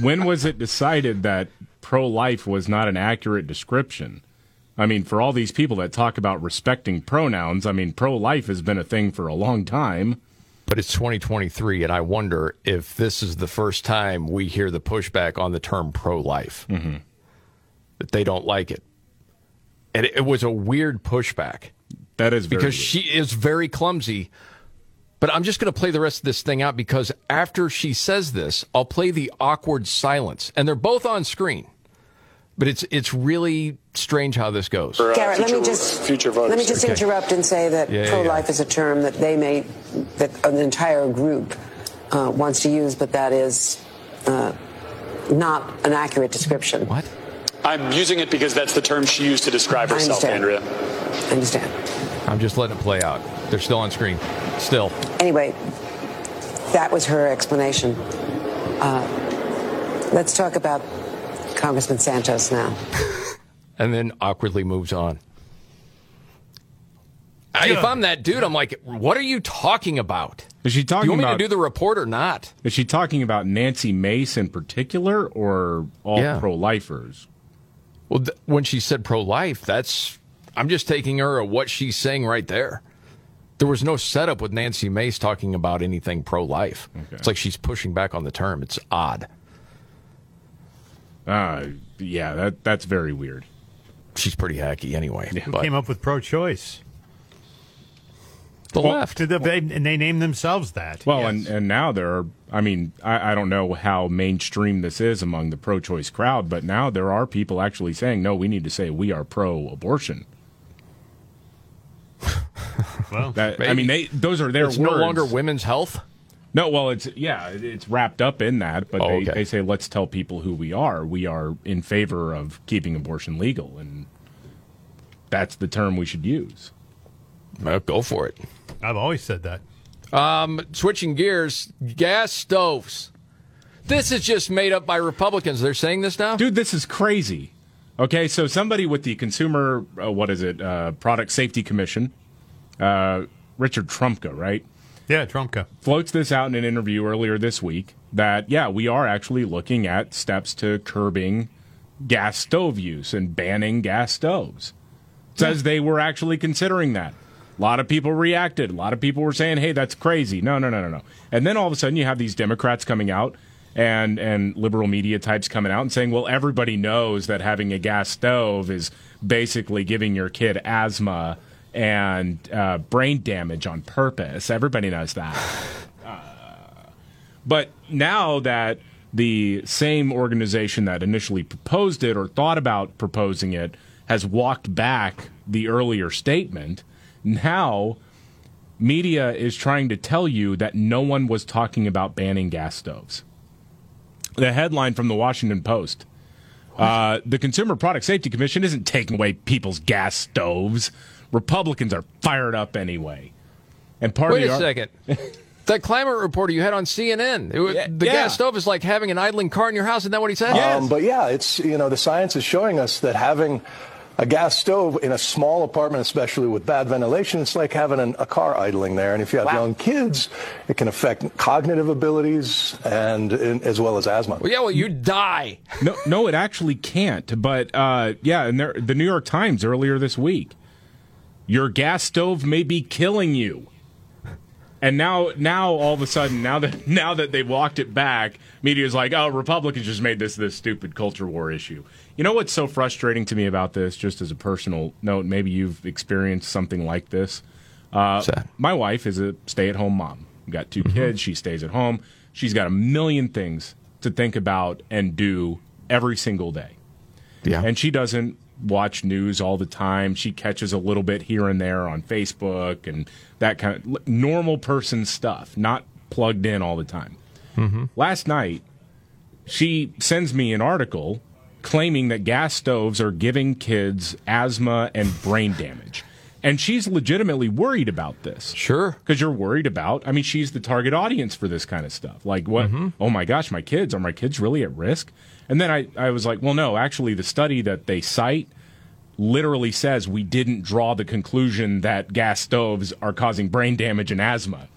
When was it decided that pro-life was not an accurate description? I mean, for all these people that talk about respecting pronouns, I mean, pro-life has been a thing for a long time. But it's 2023, and I wonder if this is the first time we hear the pushback on the term pro-life, that they don't like it. And it was a weird pushback. That is very, because she is very clumsy. But I'm just going to play the rest of this thing out, because after she says this, I'll play the awkward silence. And they're both on screen. But it's really strange how this goes. Garrett, let me just okay. interrupt and say that pro-life is a term that they may, that an entire group wants to use, but that is not an accurate description. What? I'm using it because that's the term she used to describe herself, Andrea. I understand. I'm just letting it play out. They're still on screen. Still. Anyway, that was her explanation. Let's talk about Congressman Santos now. And then awkwardly moves on. If I'm that dude, I'm like, what are you talking about? Is she talking about, do you want me to do the report or not? Is she talking about Nancy Mace in particular, or all pro-lifers? Well, when she said pro-life, that's, I'm just taking her at what she's saying right there. There was no setup with Nancy Mace talking about anything pro-life. Okay. It's like she's pushing back on the term. It's odd. Yeah, that's very weird. She's pretty hacky anyway. Yeah. Who came up with pro-choice? The left. And they named themselves that. Well, yes. and now there are, I mean, I don't know how mainstream this is among the pro-choice crowd, but now there are people actually saying, no, we need to say we are pro-abortion. Well, that, I mean, those are their words. It's no longer women's health? No, well, it's wrapped up in that, but they say, let's tell people who we are. We are in favor of keeping abortion legal, and that's the term we should use. Well, go for it. I've always said that. Switching gears, gas stoves. This is just made up by Republicans. They're saying this now? Dude, this is crazy. Okay, so somebody with the Consumer, Product Safety Commission, Richard Trumka, right? Yeah, Trumka. Floats this out in an interview earlier this week that, we are actually looking at steps to curbing gas stove use and banning gas stoves. Says they were actually considering that. A lot of people reacted. A lot of people were saying, hey, that's crazy. No. And then all of a sudden you have these Democrats coming out and liberal media types coming out and saying, well, everybody knows that having a gas stove is basically giving your kid asthma and brain damage on purpose. Everybody knows that. But now that the same organization that initially proposed it or thought about proposing it has walked back the earlier statement, now media is trying to tell you that no one was talking about banning gas stoves. The headline from the Washington Post, the Consumer Product Safety Commission isn't taking away people's gas stoves. Republicans are fired up anyway. And part Wait of the a second. That climate reporter you had on CNN, the gas stove is like having an idling car in your house. Isn't that what he said? Yes. But it's, the science is showing us that having a gas stove in a small apartment, especially with bad ventilation, it's like having a car idling there. And if you have young kids, it can affect cognitive abilities and as well as asthma. Well, you die. No, it actually can't. But, and the New York Times earlier this week, your gas stove may be killing you. And now all of a sudden, now that they walked it back, media's like, oh, Republicans just made this stupid culture war issue. You know what's so frustrating to me about this, just as a personal note, maybe you've experienced something like this. My wife is a stay-at-home mom. We've got two kids. She stays at home. She's got a million things to think about and do every single day. Yeah. And she doesn't watch news all the time. She catches a little bit here and there on Facebook and that kind of normal person stuff, not plugged in all the time. Last night, she sends me an article claiming that gas stoves are giving kids asthma and brain damage. And she's legitimately worried about this. Sure. Because you're worried about, she's the target audience for this kind of stuff. Like, what? Oh my gosh, are my kids really at risk? And then I was like, well, no, actually the study that they cite literally says we didn't draw the conclusion that gas stoves are causing brain damage and asthma.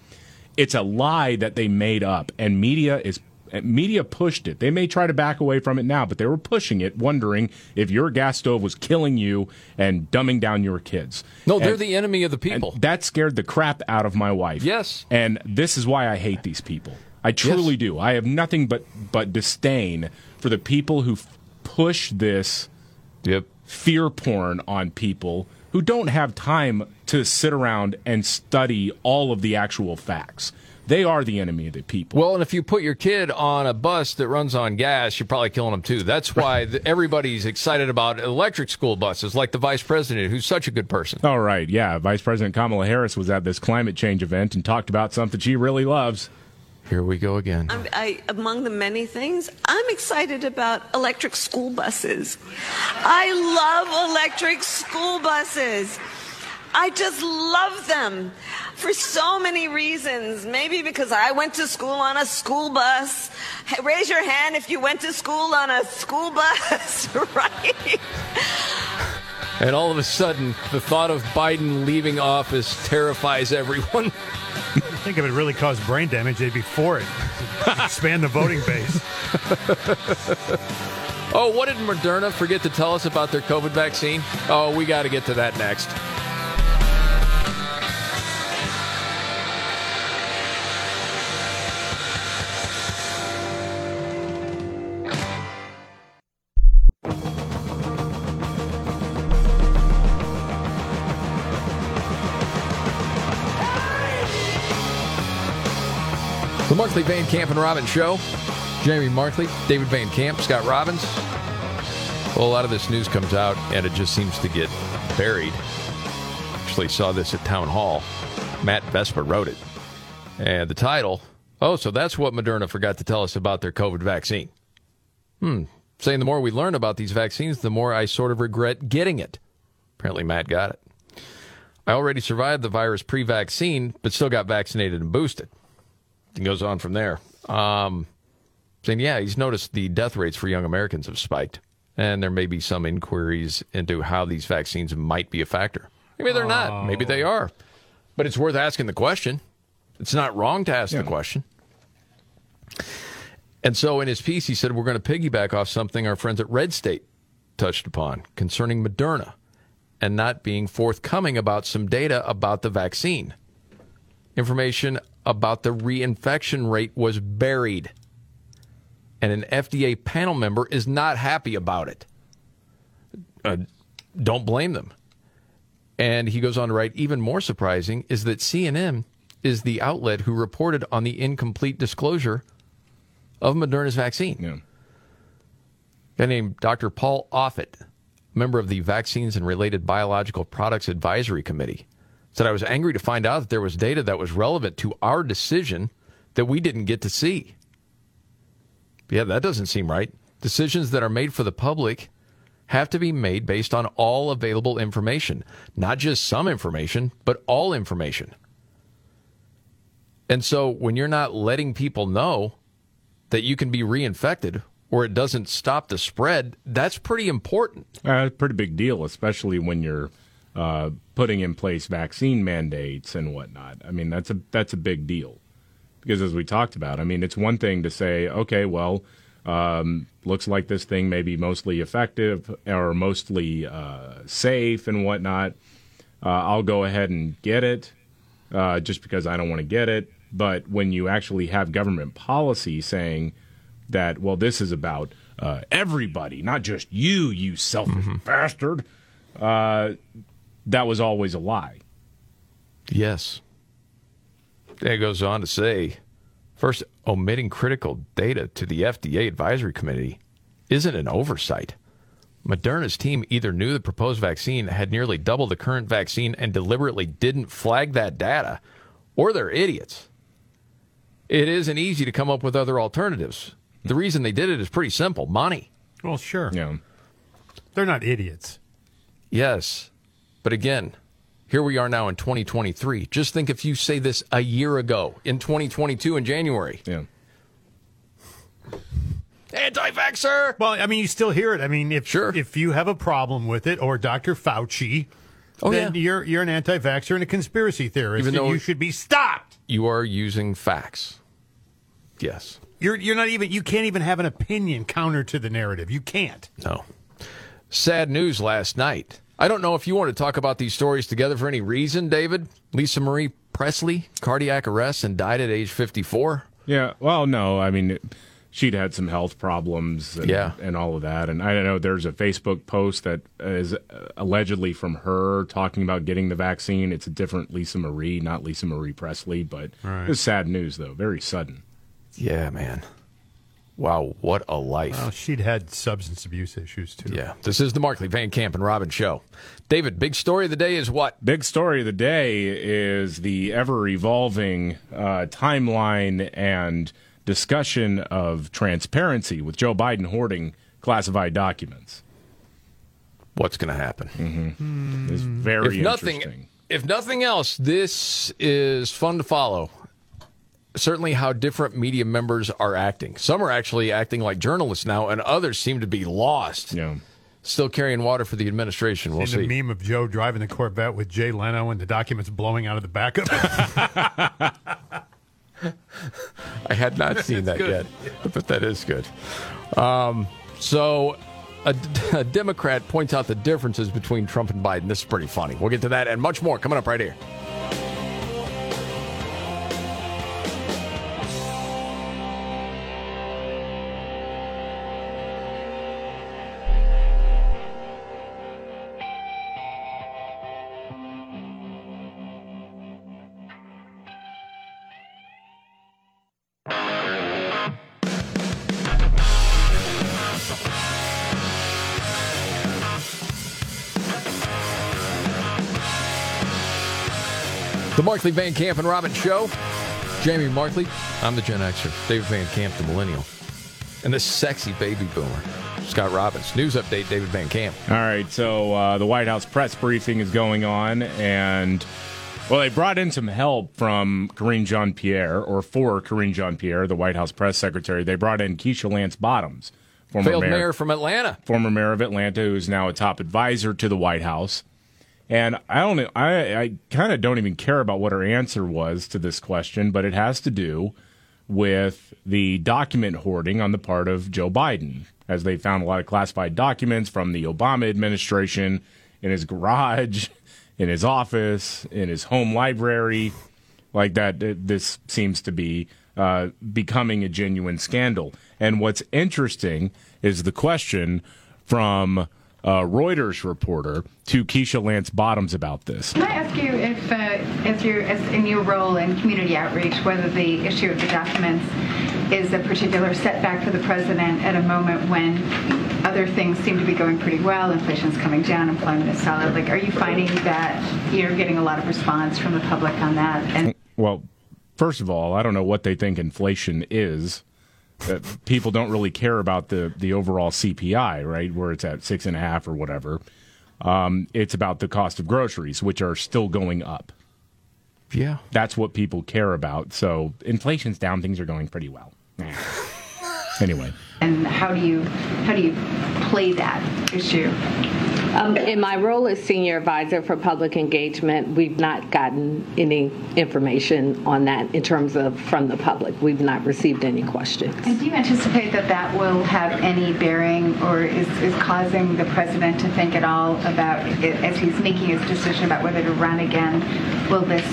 It's a lie that they made up, and media is Media pushed it. They may try to back away from it now, but they were pushing it, wondering if your gas stove was killing you and dumbing down your kids. No, they're the enemy of the people. That scared the crap out of my wife. Yes. And this is why I hate these people. I truly do. I have nothing but disdain for the people who push this fear porn on people who don't have time to sit around and study all of the actual facts. They are the enemy of the people. Well, and if you put your kid on a bus that runs on gas, you're probably killing them, too. That's why everybody's excited about electric school buses, like the vice president, who's such a good person. All right, yeah. Vice President Kamala Harris was at this climate change event and talked about something she really loves. Here we go again. Among the many things, I'm excited about electric school buses. I love electric school buses. I just love them for so many reasons. Maybe because I went to school on a school bus. Raise your hand if you went to school on a school bus, right? And all of a sudden, the thought of Biden leaving office terrifies everyone. I think if it really caused brain damage, they'd be for it. Expand the voting base. Oh, what did Moderna forget to tell us about their COVID vaccine? Oh, we got to get to that next. The monthly Van Camp and Robbins show. Jamie Markley, David Van Camp, Scott Robbins. Well, a lot of this news comes out, and it just seems to get buried. Actually saw this at Town Hall. Matt Vespa wrote it. And the title, oh, so that's what Moderna forgot to tell us about their COVID vaccine. Saying the more we learn about these vaccines, the more I sort of regret getting it. Apparently Matt got it. I already survived the virus pre-vaccine, but still got vaccinated and boosted. It goes on from there. Saying, yeah, he's noticed the death rates for young Americans have spiked. And there may be some inquiries into how these vaccines might be a factor. Maybe they're not. Maybe they are. But it's worth asking the question. It's not wrong to ask the question. And so in his piece, he said, we're going to piggyback off something our friends at Red State touched upon concerning Moderna and not being forthcoming about some data about the vaccine. Information about the reinfection rate was buried. And an FDA panel member is not happy about it. Don't blame them. And he goes on to write, even more surprising is that CNN is the outlet who reported on the incomplete disclosure of Moderna's vaccine. Yeah. A guy named Dr. Paul Offit, member of the Vaccines and Related Biological Products Advisory Committee, said, I was angry to find out that there was data that was relevant to our decision that we didn't get to see. Yeah, that doesn't seem right. Decisions that are made for the public have to be made based on all available information. Not just some information, but all information. And so when you're not letting people know that you can be reinfected or it doesn't stop the spread, that's pretty important. Pretty big deal, especially when you're putting in place vaccine mandates and whatnot. I mean, that's a big deal because, as we talked about, I mean, it's one thing to say, okay, well, looks like this thing may be mostly effective or mostly safe and whatnot. I'll go ahead and get it just because I don't want to get it. But when you actually have government policy saying that, well, this is about everybody, not just you selfish bastard, that was always a lie. Yes. It goes on to say, first, omitting critical data to the FDA advisory committee isn't an oversight. Moderna's team either knew the proposed vaccine had nearly double the current vaccine and deliberately didn't flag that data, or they're idiots. It isn't easy to come up with other alternatives. The reason they did it is pretty simple. Money. Well, sure. Yeah. They're not idiots. Yes. But again, here we are now in 2023. Just think if you say this a year ago, in 2022 in January. Yeah. Anti-vaxxer! Well, I mean, you still hear it. I mean, if you have a problem with it, or Dr. Fauci, then you're an anti-vaxxer and a conspiracy theorist, even though you should be stopped. You are using facts. Yes. You're not even, you can't even have an opinion counter to the narrative. You can't. No. Sad news last night. I don't know if you want to talk about these stories together for any reason, David. Lisa Marie Presley, cardiac arrest and died at age 54. Yeah, well, no, I mean, she'd had some health problems and all of that. And I don't know, there's a Facebook post that is allegedly from her talking about getting the vaccine. It's a different Lisa Marie, not Lisa Marie Presley, but right. It's sad news, though. Very sudden. Yeah, man. Wow, what a life. Well, she'd had substance abuse issues, too. Yeah. This is the Markley, Van Camp, and Robbins Show. David, big story of the day is what? Big story of the day is the ever-evolving timeline and discussion of transparency with Joe Biden hoarding classified documents. What's going to happen? Mm-hmm. It's very interesting. If nothing else, this is fun to follow. Certainly how different media members are acting. Some are actually acting like journalists now, and others seem to be lost. Yeah. Still carrying water for the administration. We'll see. The meme of Joe driving the Corvette with Jay Leno and the documents blowing out of the back of it. I had not seen that yet, but that is good. So a Democrat points out the differences between Trump and Biden. This is pretty funny. We'll get to that and much more coming up right here. The Markley, Van Camp, and Robbins Show. Jamie Markley. I'm the Gen Xer. David Van Camp, the Millennial. And the sexy baby boomer, Scott Robbins. News update, David Van Camp. All right, so the White House press briefing is going on, and, well, they brought in some help from Karine Jean-Pierre, or for Karine Jean-Pierre, the White House press secretary. They brought in Keisha Lance Bottoms, failed mayor from Atlanta. Former mayor of Atlanta, who is now a top advisor to the White House. And I kind of don't even care about what her answer was to this question, but it has to do with the document hoarding on the part of Joe Biden, as they found a lot of classified documents from the Obama administration in his garage, in his office, in his home library, like that. This seems to be becoming a genuine scandal. And what's interesting is the question from a Reuters reporter to Keisha Lance Bottoms about this. Can I ask you if, as in your role in community outreach, whether the issue of the documents is a particular setback for the president at a moment when other things seem to be going pretty well, inflation's coming down, employment is solid. Like, are you finding that you're getting a lot of response from the public on that? And well, first of all, I don't know what they think inflation is. People don't really care about the overall CPI, right, where it's at 6.5 or whatever. It's about the cost of groceries, which are still going up. Yeah. That's what people care about. So inflation's down. Things are going pretty well. Anyway. And how do you play that issue? In my role as senior advisor for public engagement, we've not gotten any information on that in terms of from the public. We've not received any questions. And do you anticipate that will have any bearing or is causing the president to think at all about it, as he's making his decision about whether to run again? Will this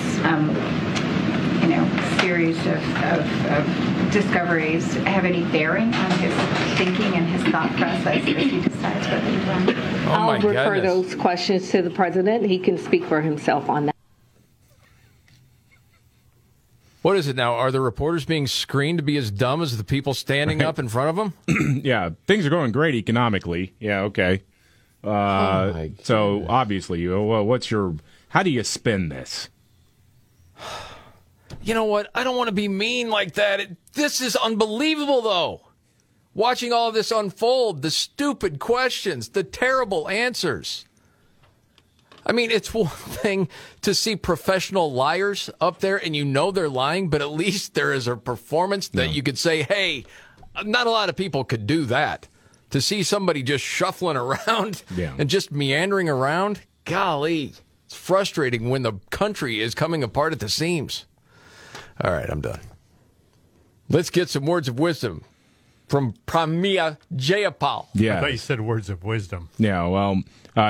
series of discoveries have any bearing on his thinking and his thought process as he decides whether to run? I'll refer those questions to the president. He can speak for himself on that. What is it now? Are the reporters being screened to be as dumb as the people standing up in front of them? Yeah, things are going great economically. Yeah, okay. So obviously, how do you spin this? You know what? I don't want to be mean like that. This is unbelievable, though. Watching all of this unfold, the stupid questions, the terrible answers. I mean, it's one thing to see professional liars up there, and you know they're lying, but at least there is a performance that you could say, hey, not a lot of people could do that. To see somebody just shuffling around and just meandering around, golly, it's frustrating when the country is coming apart at the seams. All right, I'm done. Let's get some words of wisdom from Pramila Jayapal. Yeah. I thought you said words of wisdom. Yeah, well,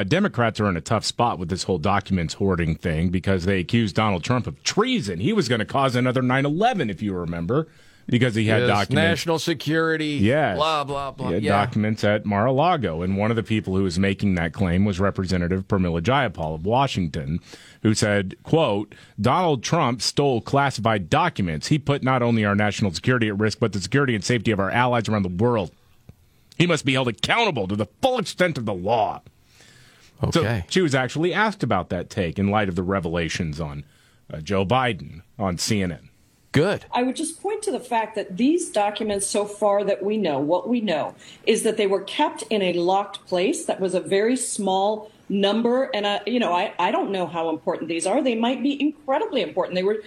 Democrats are in a tough spot with this whole documents hoarding thing because they accused Donald Trump of treason. He was going to cause another 9/11, if you remember, because he had documents. National security, blah, blah, blah. He had documents at Mar-a-Lago, and one of the people who was making that claim was Representative Pramila Jayapal of Washington, who said, quote, Donald Trump stole classified documents. He put not only our national security at risk, but the security and safety of our allies around the world. He must be held accountable to the full extent of the law. Okay. So she was actually asked about that take in light of the revelations on Joe Biden on CNN. Good. I would just point to the fact that these documents so far that we know, what we know, is that they were kept in a locked place. That was a very small number. And, I don't know how important these are. They might be incredibly important. They were.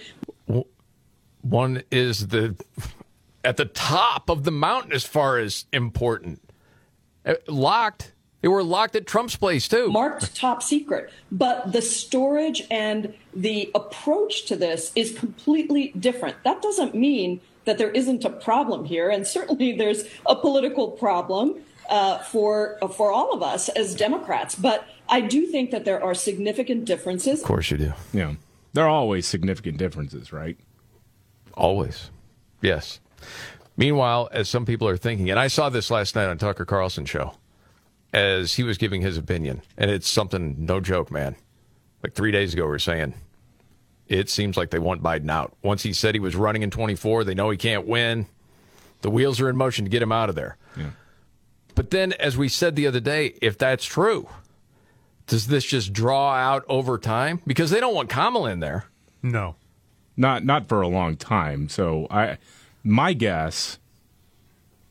One is at the top of the mountain as far as important. Locked. They were locked at Trump's place, too. Marked top secret. But the storage and the approach to this is completely different. That doesn't mean that there isn't a problem here. And certainly there's a political problem for all of us as Democrats. But I do think that there are significant differences. Of course you do. Yeah. There are always significant differences, right? Always. Yes. Meanwhile, as some people are thinking, and I saw this last night on Tucker Carlson's show, as he was giving his opinion, and it's something, no joke, man. Like 3 days ago, we were saying, it seems like they want Biden out. Once he said he was running in 24, they know he can't win. The wheels are in motion to get him out of there. Yeah. But then, as we said the other day, if that's true, does this just draw out over time? Because they don't want Kamala in there. No. Not for a long time. So my guess...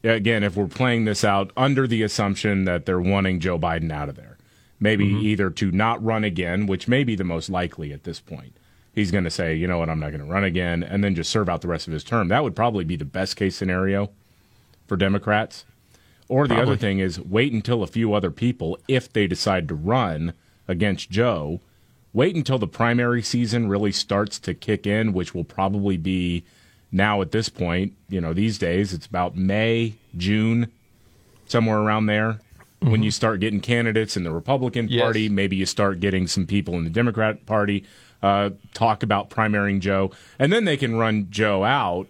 Again, if we're playing this out under the assumption that they're wanting Joe Biden out of there, maybe either to not run again, which may be the most likely at this point. He's going to say, you know what, I'm not going to run again, and then just serve out the rest of his term. That would probably be the best case scenario for Democrats. Or the other thing is wait until a few other people, if they decide to run against Joe, wait until the primary season really starts to kick in, which will probably be... Now, at this point, these days, it's about May, June, somewhere around there. Mm-hmm. When you start getting candidates in the Republican Party, maybe you start getting some people in the Democrat Party talk about primarying Joe. And then they can run Joe out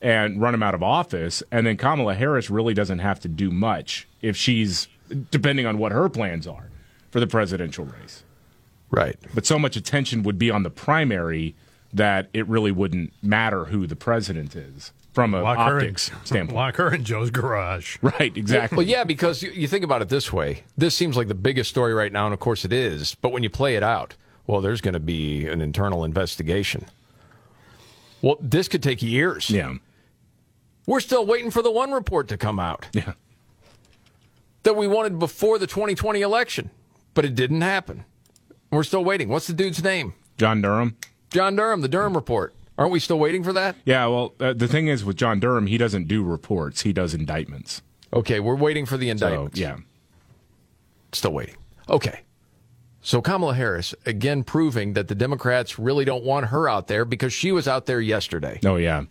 and run him out of office. And then Kamala Harris really doesn't have to do much if she's, depending on what her plans are for the presidential race. Right. But so much attention would be on the primary that it really wouldn't matter who the president is from an optics standpoint. Lock her in Joe's garage. Right, exactly. Well, yeah, because you think about it this way. This seems like the biggest story right now, and of course it is. But when you play it out, well, there's going to be an internal investigation. Well, this could take years. Yeah. We're still waiting for the one report to come out. Yeah. That we wanted before the 2020 election, but it didn't happen. We're still waiting. What's the dude's name? John Durham, the Durham report. Aren't we still waiting for that? Yeah, well, the thing is with John Durham, he doesn't do reports. He does indictments. Okay, we're waiting for the indictments. So, yeah. Still waiting. Okay. So Kamala Harris, again, proving that the Democrats really don't want her out there because she was out there yesterday. Oh, yeah.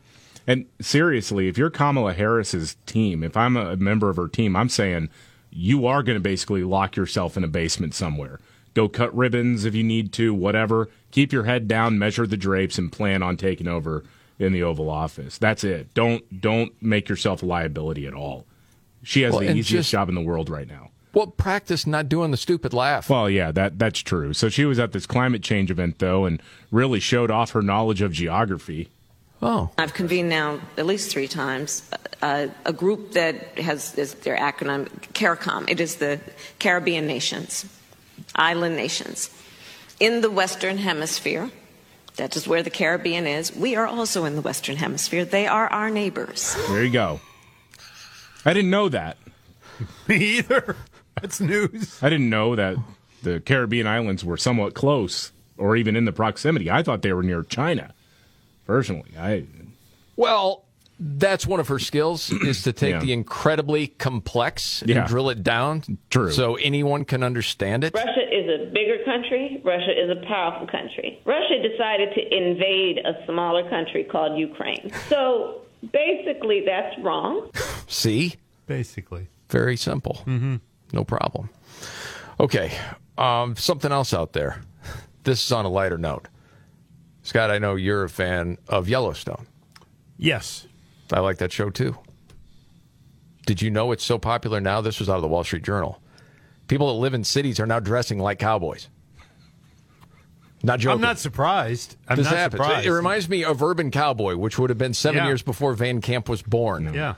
And seriously, if you're Kamala Harris's team, if I'm a member of her team, I'm saying you are going to basically lock yourself in a basement somewhere. Go cut ribbons if you need to, whatever. Keep your head down, measure the drapes, and plan on taking over in the Oval Office. That's it. Don't make yourself a liability at all. She has the easiest job in the world right now. Well, practice not doing the stupid laugh. Well, yeah, that's true. So she was at this climate change event, though, and really showed off her knowledge of geography. Oh. I've convened now at least 3 times a group that is their acronym, CARICOM. It is the Caribbean Nations. Island nations. In the Western Hemisphere, that is where the Caribbean is, we are also in the Western Hemisphere. They are our neighbors. There you go. I didn't know that. Me either. That's news. I didn't know that the Caribbean islands were somewhat close or even in the proximity. I thought they were near China, personally. Well, that's one of her skills, is to take the incredibly complex and drill it down so anyone can understand it. Russia is a bigger country. Russia is a powerful country. Russia decided to invade a smaller country called Ukraine. So Basically, that's wrong. See? Basically. Very simple. Mm-hmm. No problem. Okay. Something else out there. This is on a lighter note. Scott, I know you're a fan of Yellowstone. Yes. I like that show, too. Did you know it's so popular now? This was out of the Wall Street Journal. People that live in cities are now dressing like cowboys. Not joking. I'm not surprised. It reminds me of Urban Cowboy, which would have been 7 years before Van Camp was born. Yeah.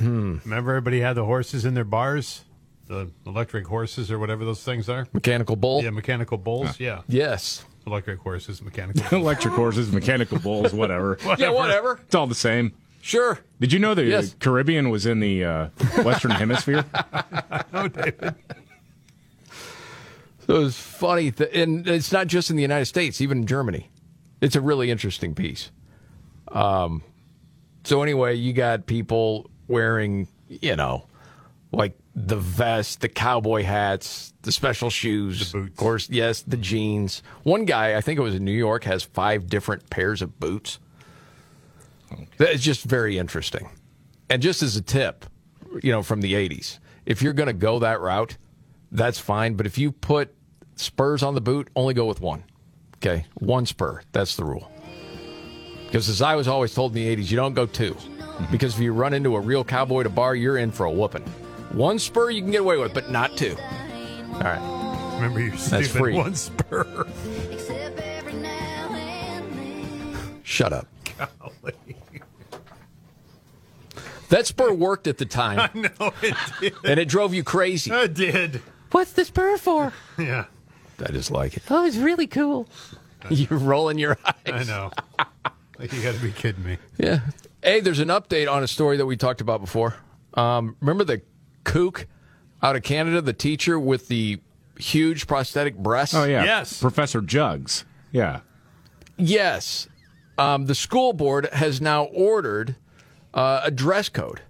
Remember everybody had the horses in their bars? The electric horses or whatever those things are? Mechanical bull? Yeah, mechanical bulls, yeah. Yes. Electric horses, mechanical bulls. Electric horses, mechanical bulls, whatever. Yeah, whatever. It's all the same. Sure. Did you know the Caribbean was in the Western Hemisphere? No, David. So it's funny. And it's not just in the United States, even in Germany. It's a really interesting piece. So anyway, you got people wearing, like the vest, the cowboy hats, the special shoes. The boots. Of course, yes, the jeans. One guy, I think it was in New York, has 5 different pairs of boots. Okay. It's just very interesting. And just as a tip, from the 80s, if you're going to go that route, that's fine. But if you put spurs on the boot, only go with one. Okay? One spur. That's the rule. Because as I was always told in the 80s, you don't go two. Mm-hmm. Because if you run into a real cowboy at a bar, you're in for a whooping. One spur you can get away with, but not two. All right. Remember your stupid one spur. Shut up. Golly. That spur worked at the time. I know it did. And it drove you crazy. It did. What's the spur for? Yeah. I just like it. Oh, it's really cool. You're rolling your eyes. I know. Like, you got to be kidding me. Yeah. Hey, there's an update on a story that we talked about before. Remember the kook out of Canada, the teacher with the huge prosthetic breasts? Oh, yeah. Yes. Professor Juggs. Yeah. Yes. The school board has now ordered a dress code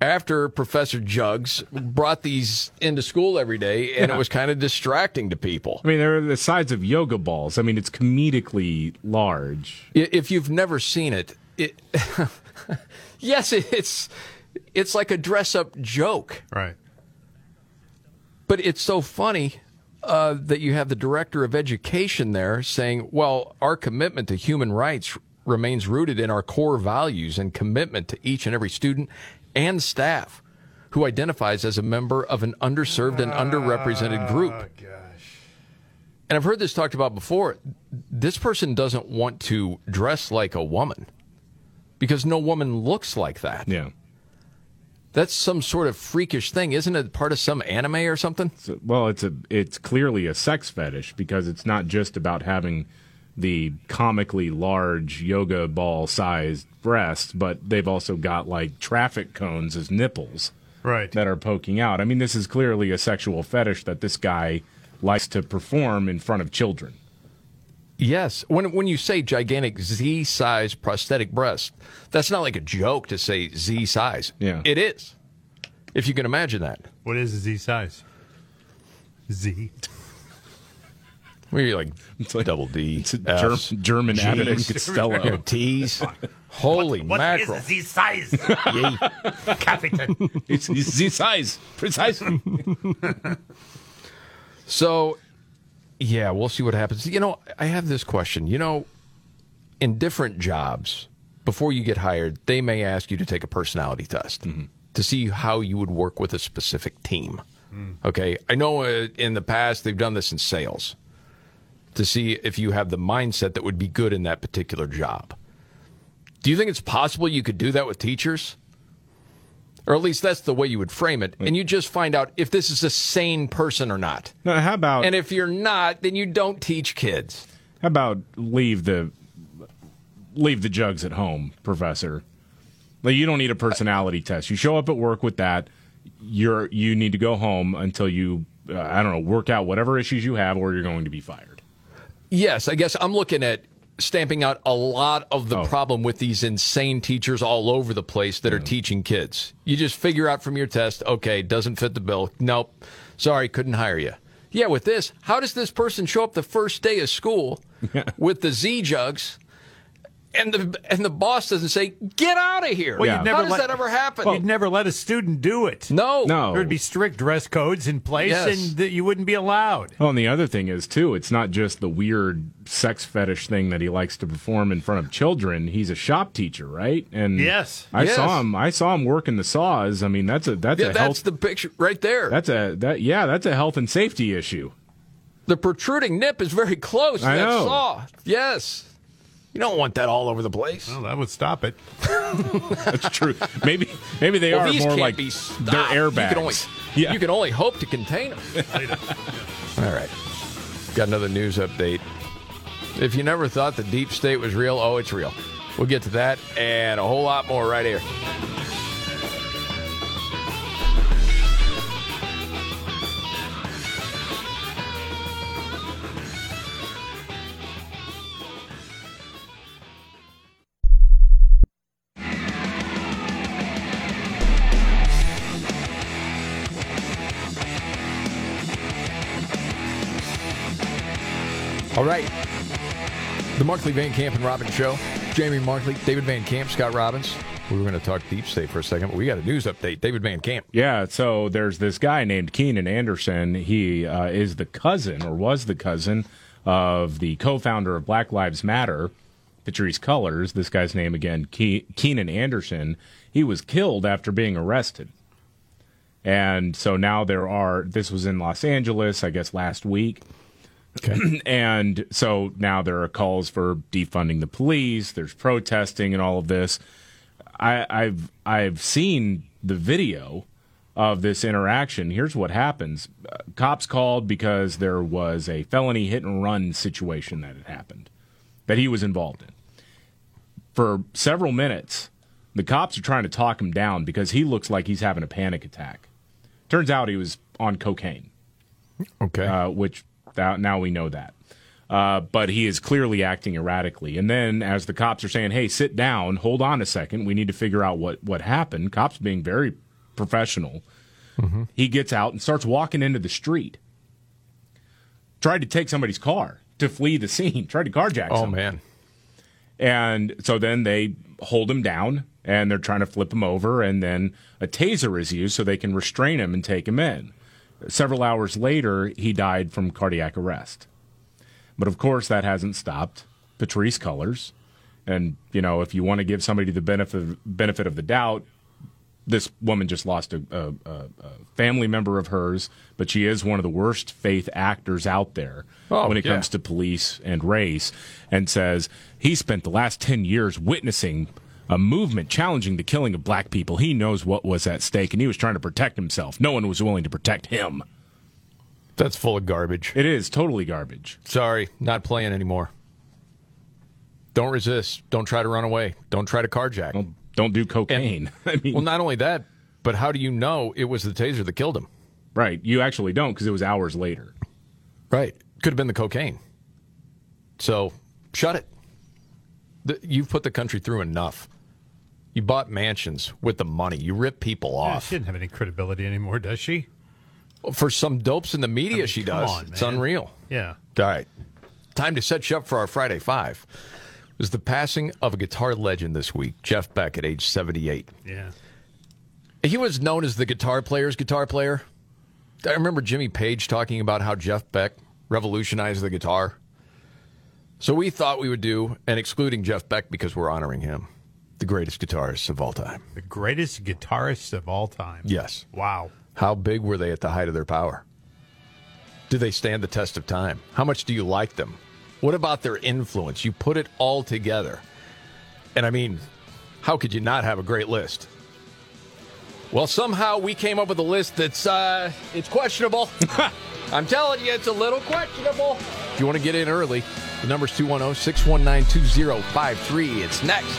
after Professor Juggs brought these into school every day, and it was kind of distracting to people. I mean, they're the size of yoga balls. I mean, it's comedically large. If you've never seen it yes, it's like a dress-up joke. Right. But it's so funny that you have the director of education there saying, well, our commitment to human rights remains rooted in our core values and commitment to each and every student and staff who identifies as a member of an underserved and underrepresented group. Oh, gosh. And I've heard this talked about before. This person doesn't want to dress like a woman because no woman looks like that. Yeah. That's some sort of freakish thing. Isn't it part of some anime or something? Well, it's clearly a sex fetish because it's not just about having the comically large yoga ball-sized breasts, but they've also got, like, traffic cones as nipples that are poking out. I mean, this is clearly a sexual fetish that this guy likes to perform in front of children. Yes. When you say gigantic Z-size prosthetic breast, that's not like a joke to say Z-size. Yeah. It is, if you can imagine that. What is a Z-size? Z. We're like, it's like double D. It's a German Abbott and Costello. T's. Holy mackerel. What is Z-size? Captain. It's Z-size. Precisely. So, yeah, we'll see what happens. I have this question. In different jobs, before you get hired, they may ask you to take a personality test to see how you would work with a specific team. Mm. Okay? I know in the past they've done this in sales, to see if you have the mindset that would be good in that particular job. Do you think it's possible you could do that with teachers? Or at least that's the way you would frame it. And you just find out if this is a sane person or not. Now, how about... And if you're not, then you don't teach kids. How about leave the jugs at home, Professor? Like, you don't need a personality test. You show up at work with that. You need to go home until you, work out whatever issues you have, or you're going to be fired. Yes, I guess I'm looking at stamping out a lot of the problem with these insane teachers all over the place that are teaching kids. You just figure out from your test, okay, doesn't fit the bill. Nope. Sorry, couldn't hire you. Yeah, with this, how does this person show up the first day of school with the Z-jugs And the boss doesn't say, get out of here. Well, yeah. How does that ever happen? Well, you'd never let a student do it. No. There would be strict dress codes in place, and you wouldn't be allowed. Well, and the other thing is, too, it's not just the weird sex fetish thing that he likes to perform in front of children. He's a shop teacher, right? And I saw him working the saws. I mean, that's the picture right there. That's a health and safety issue. The protruding nip is very close to that saw. Yes. You don't want that all over the place. Well, that would stop it. That's true. Maybe they are more like their airbags. You can only hope to contain them. All right. Got another news update. If you never thought the deep state was real, oh, it's real. We'll get to that and a whole lot more right here. All right, the Markley, Van Camp, and Robbins Show. Jamie Markley, David Van Camp, Scott Robbins. We were going to talk deep state for a second, but we got a news update. David Van Camp. Yeah, so there's this guy named Keenan Anderson. He is the cousin, or was the cousin, of the co-founder of Black Lives Matter, Patrice Cullors. This guy's name again, Keenan Anderson. He was killed after being arrested. And so now this was in Los Angeles, I guess, last week. Okay. And so now there are calls for defunding the police. There's protesting and all of this. I've seen the video of this interaction. Here's what happens. Cops called because there was a felony hit-and-run situation that had happened that he was involved in. For several minutes, the cops are trying to talk him down because he looks like he's having a panic attack. Turns out he was on cocaine. Okay. Which... now we know that. But he is clearly acting erratically. And then as the cops are saying, hey, sit down, hold on a second, we need to figure out what happened, cops being very professional, he gets out and starts walking into the street. Tried to take somebody's car to flee the scene. Tried to carjack somebody. Oh, man. And so then they hold him down, and they're trying to flip him over, and then a taser is used so they can restrain him and take him in. Several hours later, he died from cardiac arrest. But, of course, that hasn't stopped Patrice Cullors. And, you know, if you want to give somebody the benefit of the doubt, this woman just lost a family member of hers, but she is one of the worst faith actors out there when it comes to police and race, and says he spent the last 10 years witnessing a movement challenging the killing of black people. He knows what was at stake, and he was trying to protect himself. No one was willing to protect him. That's full of garbage. It is totally garbage. Sorry, not playing anymore. Don't resist. Don't try to run away. Don't try to carjack. Well, don't do cocaine. Not only that, but how do you know it was the taser that killed him? Right. You actually don't, because it was hours later. Right. Could have been the cocaine. So, shut it. You've put the country through enough. You bought mansions with the money. You rip people off. She doesn't have any credibility anymore, does she? Well, for some dopes in the media, she does. On, it's unreal. Yeah. All right. Time to set you up for our Friday Five. It was the passing of a guitar legend this week, Jeff Beck, at age 78. Yeah. He was known as the guitar player's guitar player. I remember Jimmy Page talking about how Jeff Beck revolutionized the guitar. So we thought we would do, and excluding Jeff Beck because we're honoring him, the greatest guitarist of all time. The greatest guitarists of all time. Yes. Wow. How big were they at the height of their power? Do they stand the test of time? How much do you like them? What about their influence? You put it all together. And I mean, how could you not have a great list? Well, somehow we came up with a list that's it's questionable. I'm telling you, it's a little questionable. If you want to get in early, the number's 210-619-2053. It's next.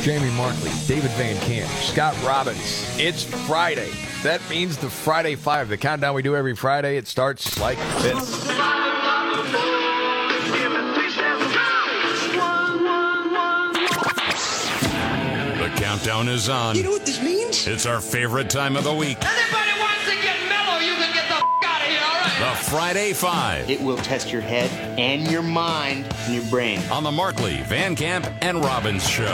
Jamie Markley, David Van Camp, Scott Robbins. It's Friday. That means the Friday Five, the countdown we do every Friday. It starts like this. The countdown is on. You know what this means? It's our favorite time of the week. Everybody wants to get mellow. You can get the out of here, all right? The Friday Five. It will test your head and your mind and your brain. On the Markley, Van Camp, and Robbins show.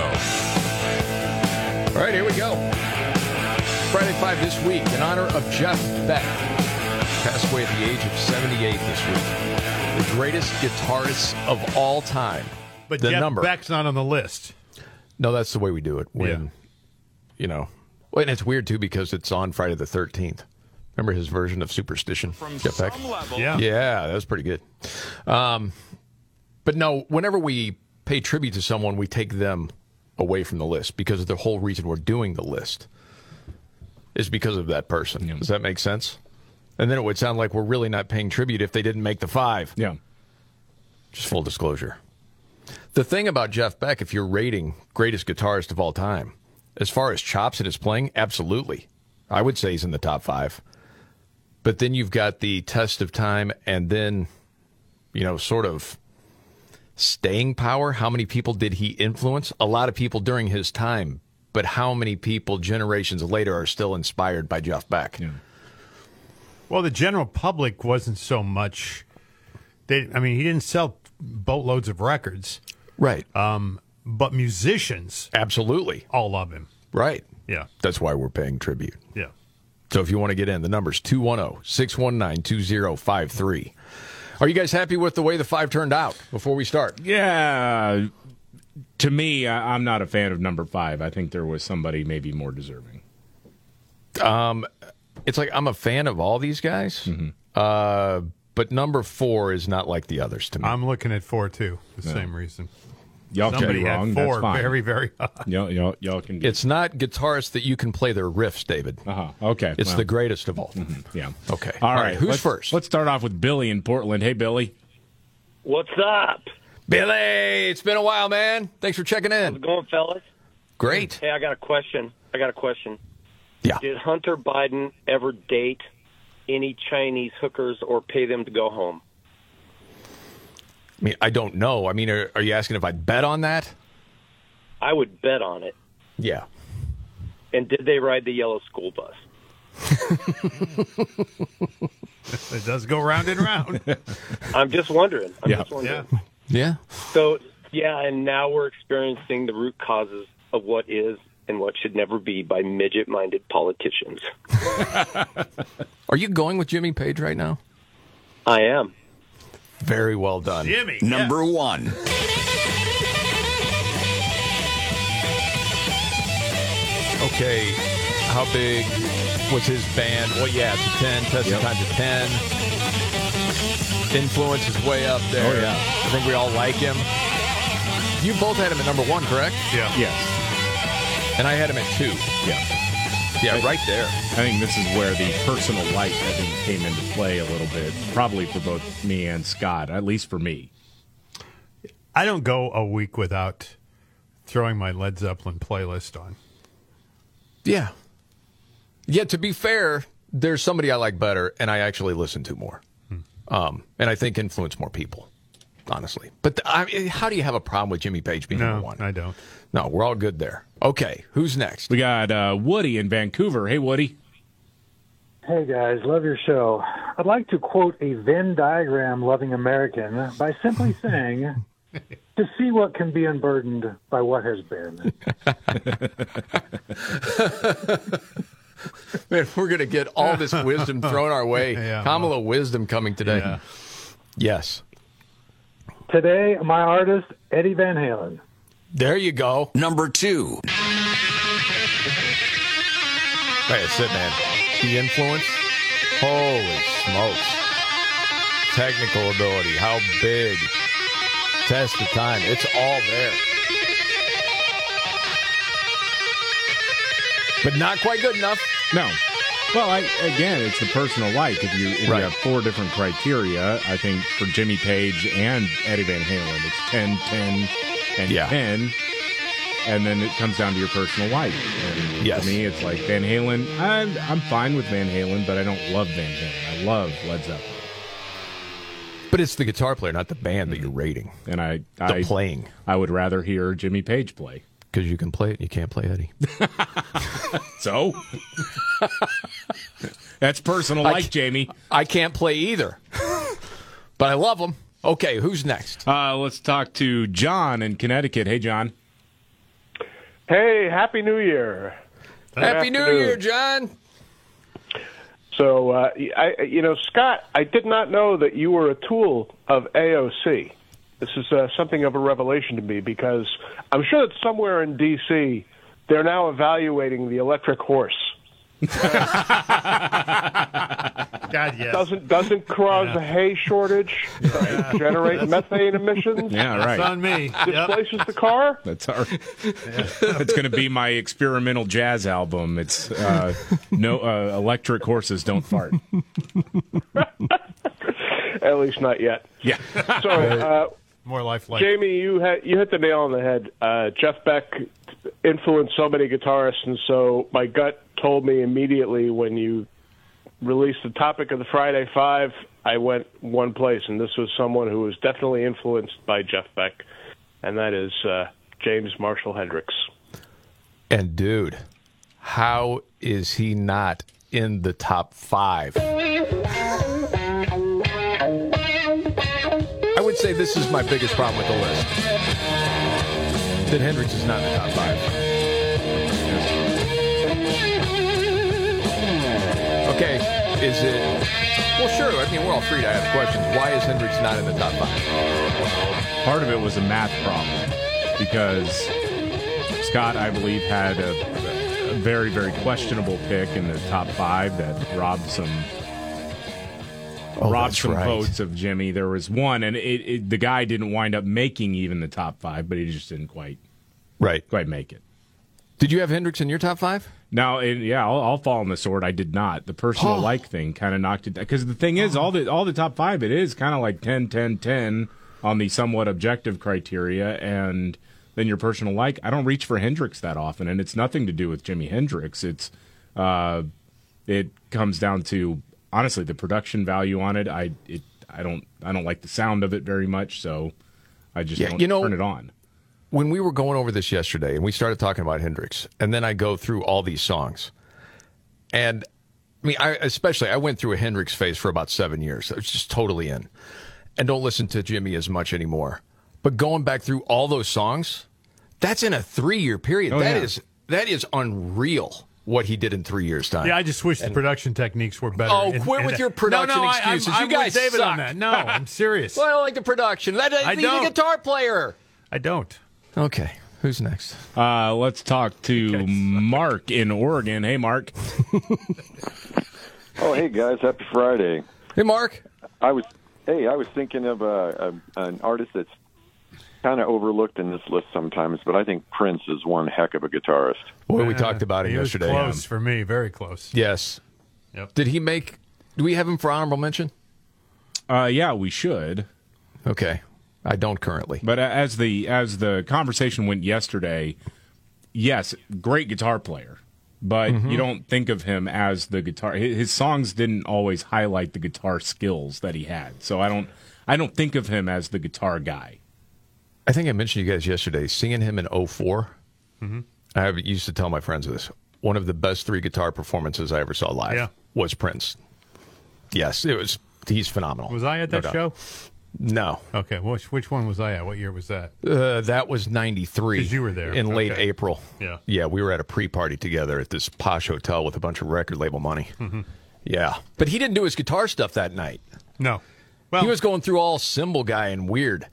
All right, here we go. Friday Five this week in honor of Jeff Beck, who passed away at the age of 78 this week. The greatest guitarist of all time. But the Jeff number. Beck's not on the list. No, that's the way we do it. When, you know, and it's weird too because it's on Friday the 13th. Remember his version of Superstition, from Jeff Beck? Yeah, that was pretty good. But no, whenever we pay tribute to someone, we take them away from the list because of the whole reason we're doing the list is because of that person. Yeah. Does that make sense? And then it would sound like we're really not paying tribute if they didn't make the five. Yeah. Just full disclosure. The thing about Jeff Beck, if you're rating greatest guitarist of all time, as far as chops and his playing, absolutely. I would say he's in the top five. But then you've got the test of time and then, you know, sort of staying power. How many people did he influence? A lot of people during his time, but how many people generations later are still inspired by Jeff Beck? Yeah. Well, the general public wasn't so much. I mean, he didn't sell boatloads of records. Right. But musicians. Absolutely. All love him. Right. Yeah. That's why we're paying tribute. Yeah. So if you want to get in, the number's 210-619-2053. Are you guys happy with the way the five turned out before we start? Yeah. To me, I'm not a fan of number five. I think there was somebody maybe more deserving. It's like I'm a fan of all these guys. Mm-hmm. But number four is not like the others to me. I'm looking at four, too. The same reason. Y'all somebody can wrong. Had four very, very high. Y'all can do. It's not guitarists that you can play their riffs, David. Okay. It's the greatest of all. Mm-hmm. Yeah. Okay. All right. Who's first? Let's start off with Billy in Portland. Hey, Billy. What's up? Billy, it's been a while, man. Thanks for checking in. How's it going, fellas? Great. Hey, I got a question. Yeah. Did Hunter Biden ever date any Chinese hookers or pay them to go home? I mean, I don't know. I mean, are you asking if I'd bet on that? I would bet on it. Yeah. And did they ride the yellow school bus? It does go round and round. I'm just wondering. Yeah. So, and now we're experiencing the root causes of what is and what should never be by midget-minded politicians. Are you going with Jimmy Page right now? I am. Very well done. Jimmy. Number one. Okay, how big was his band? Well, it's a 10. Test times a 10. Influence is way up there. Oh, yeah. I think we all like him. You both had him at number one, correct? Yeah. Yes. And I had him at two. Yeah. Yeah, right there. I think this is where the personal life, I think, came into play a little bit, probably for both me and Scott, at least for me. I don't go a week without throwing my Led Zeppelin playlist on. Yeah. Yeah, to be fair, there's somebody I like better, and I actually listen to more. And I think influence more people, honestly. But how do you have a problem with Jimmy Page being number one? No, I don't. No, we're all good there. Okay, who's next? We got Woody in Vancouver. Hey, Woody. Hey, guys. Love your show. I'd like to quote a Venn diagram loving American by simply saying, to see what can be unburdened by what has been. Man, we're going to get all this wisdom thrown our way. Kamala wisdom coming today. Yeah. Yes. Today, my artist, Eddie Van Halen. There you go. Number two. That's it, man. The influence. Holy smokes. Technical ability. How big. Test of time. It's all there. But not quite good enough. No. Well, again, it's the personal life. If you have four different criteria, I think for Jimmy Page and Eddie Van Halen, it's 10, 10, and 10. and then it comes down to your personal life. And yes. For me, it's like Van Halen. I'm fine with Van Halen, but I don't love Van Halen. I love Led Zeppelin. But it's the guitar player, not the band, that you're rating. And I playing. I would rather hear Jimmy Page play. Because you can play it and you can't play Eddie. So? That's personal like Jamie. I can't play either. But I love them. Okay, who's next? Let's talk to John in Connecticut. Hey, John. Hey, Happy New Year. Happy New Year, John. So, Scott, I did not know that you were a tool of AOC. This is something of a revelation to me, because I'm sure that somewhere in D.C. they're now evaluating the electric horse. God, yes. Doesn't cause a hay shortage, generate methane emissions. Yeah, right. That's on me. Displaces the car. That's all right. That's going to be my experimental jazz album. It's no electric horses don't fart. At least not yet. Yeah. So more lifelike. Jamie, you hit the nail on the head. Jeff Beck influenced so many guitarists, and so my gut told me immediately when you released the topic of the Friday Five, I went one place, and this was someone who was definitely influenced by Jeff Beck, and that is James Marshall Hendrix. And dude, how is he not in the top five? I would say this is my biggest problem with the list, that Hendrix is not in the top five. Okay, is it... Well, sure, I mean, we're all free to ask questions. Why is Hendrix not in the top five? Part of it was a math problem, because Scott, I believe, had a very, very questionable pick in the top five that robbed some... votes of Jimmy. There was one, and the guy didn't wind up making even the top five, but he just didn't quite make it. Did you have Hendrix in your top five? No, I'll fall on the sword. I did not. The personal like thing kind of knocked it down. Because the thing is, all the top five, it is kind of like 10, 10, 10 on the somewhat objective criteria, and then your personal like. I don't reach for Hendrix that often, and it's nothing to do with Jimi Hendrix. It's it comes down to... Honestly, the production value on it, I don't like the sound of it very much, so I just don't turn it on. When we were going over this yesterday, and we started talking about Hendrix, and then I go through all these songs, and I mean, I went through a Hendrix phase for about 7 years. I was just totally in, and don't listen to Jimmy as much anymore. But going back through all those songs, that's in a 3-year period. That is unreal. What he did in 3 years' time. Yeah, I just wish the production techniques were better. Oh, quit with your production excuses. I'm you guys with David suck. On that. No, I'm serious. Well, I don't like the production. I don't. The guitar player. I don't. Okay, who's next? Let's talk to Mark in Oregon. Hey, Mark. Oh, hey, guys. Happy Friday. Hey, Mark. I was thinking of an artist that's kind of overlooked in this list sometimes, but I think Prince is one heck of a guitarist. Well, we talked about him yesterday. Was close for me, very close. Yes. Yep. Do we have him for honorable mention? Yeah, we should. Okay, I don't currently. But as the conversation went yesterday, yes, great guitar player, but you don't think of him as the guitar. His songs didn't always highlight the guitar skills that he had, so I don't think of him as the guitar guy. I think I mentioned you guys yesterday, seeing him in 2004, I used to tell my friends this, one of the best 3 guitar performances I ever saw live was Prince. Yes, he's phenomenal. Was I at that show? No. Okay, which one was I at? What year was that? That was 93. Because you were there. In late April. Yeah. Yeah, we were at a pre-party together at this posh hotel with a bunch of record label money. Mm-hmm. Yeah. But he didn't do his guitar stuff that night. No. Well, he was going through all cymbal guy and weird.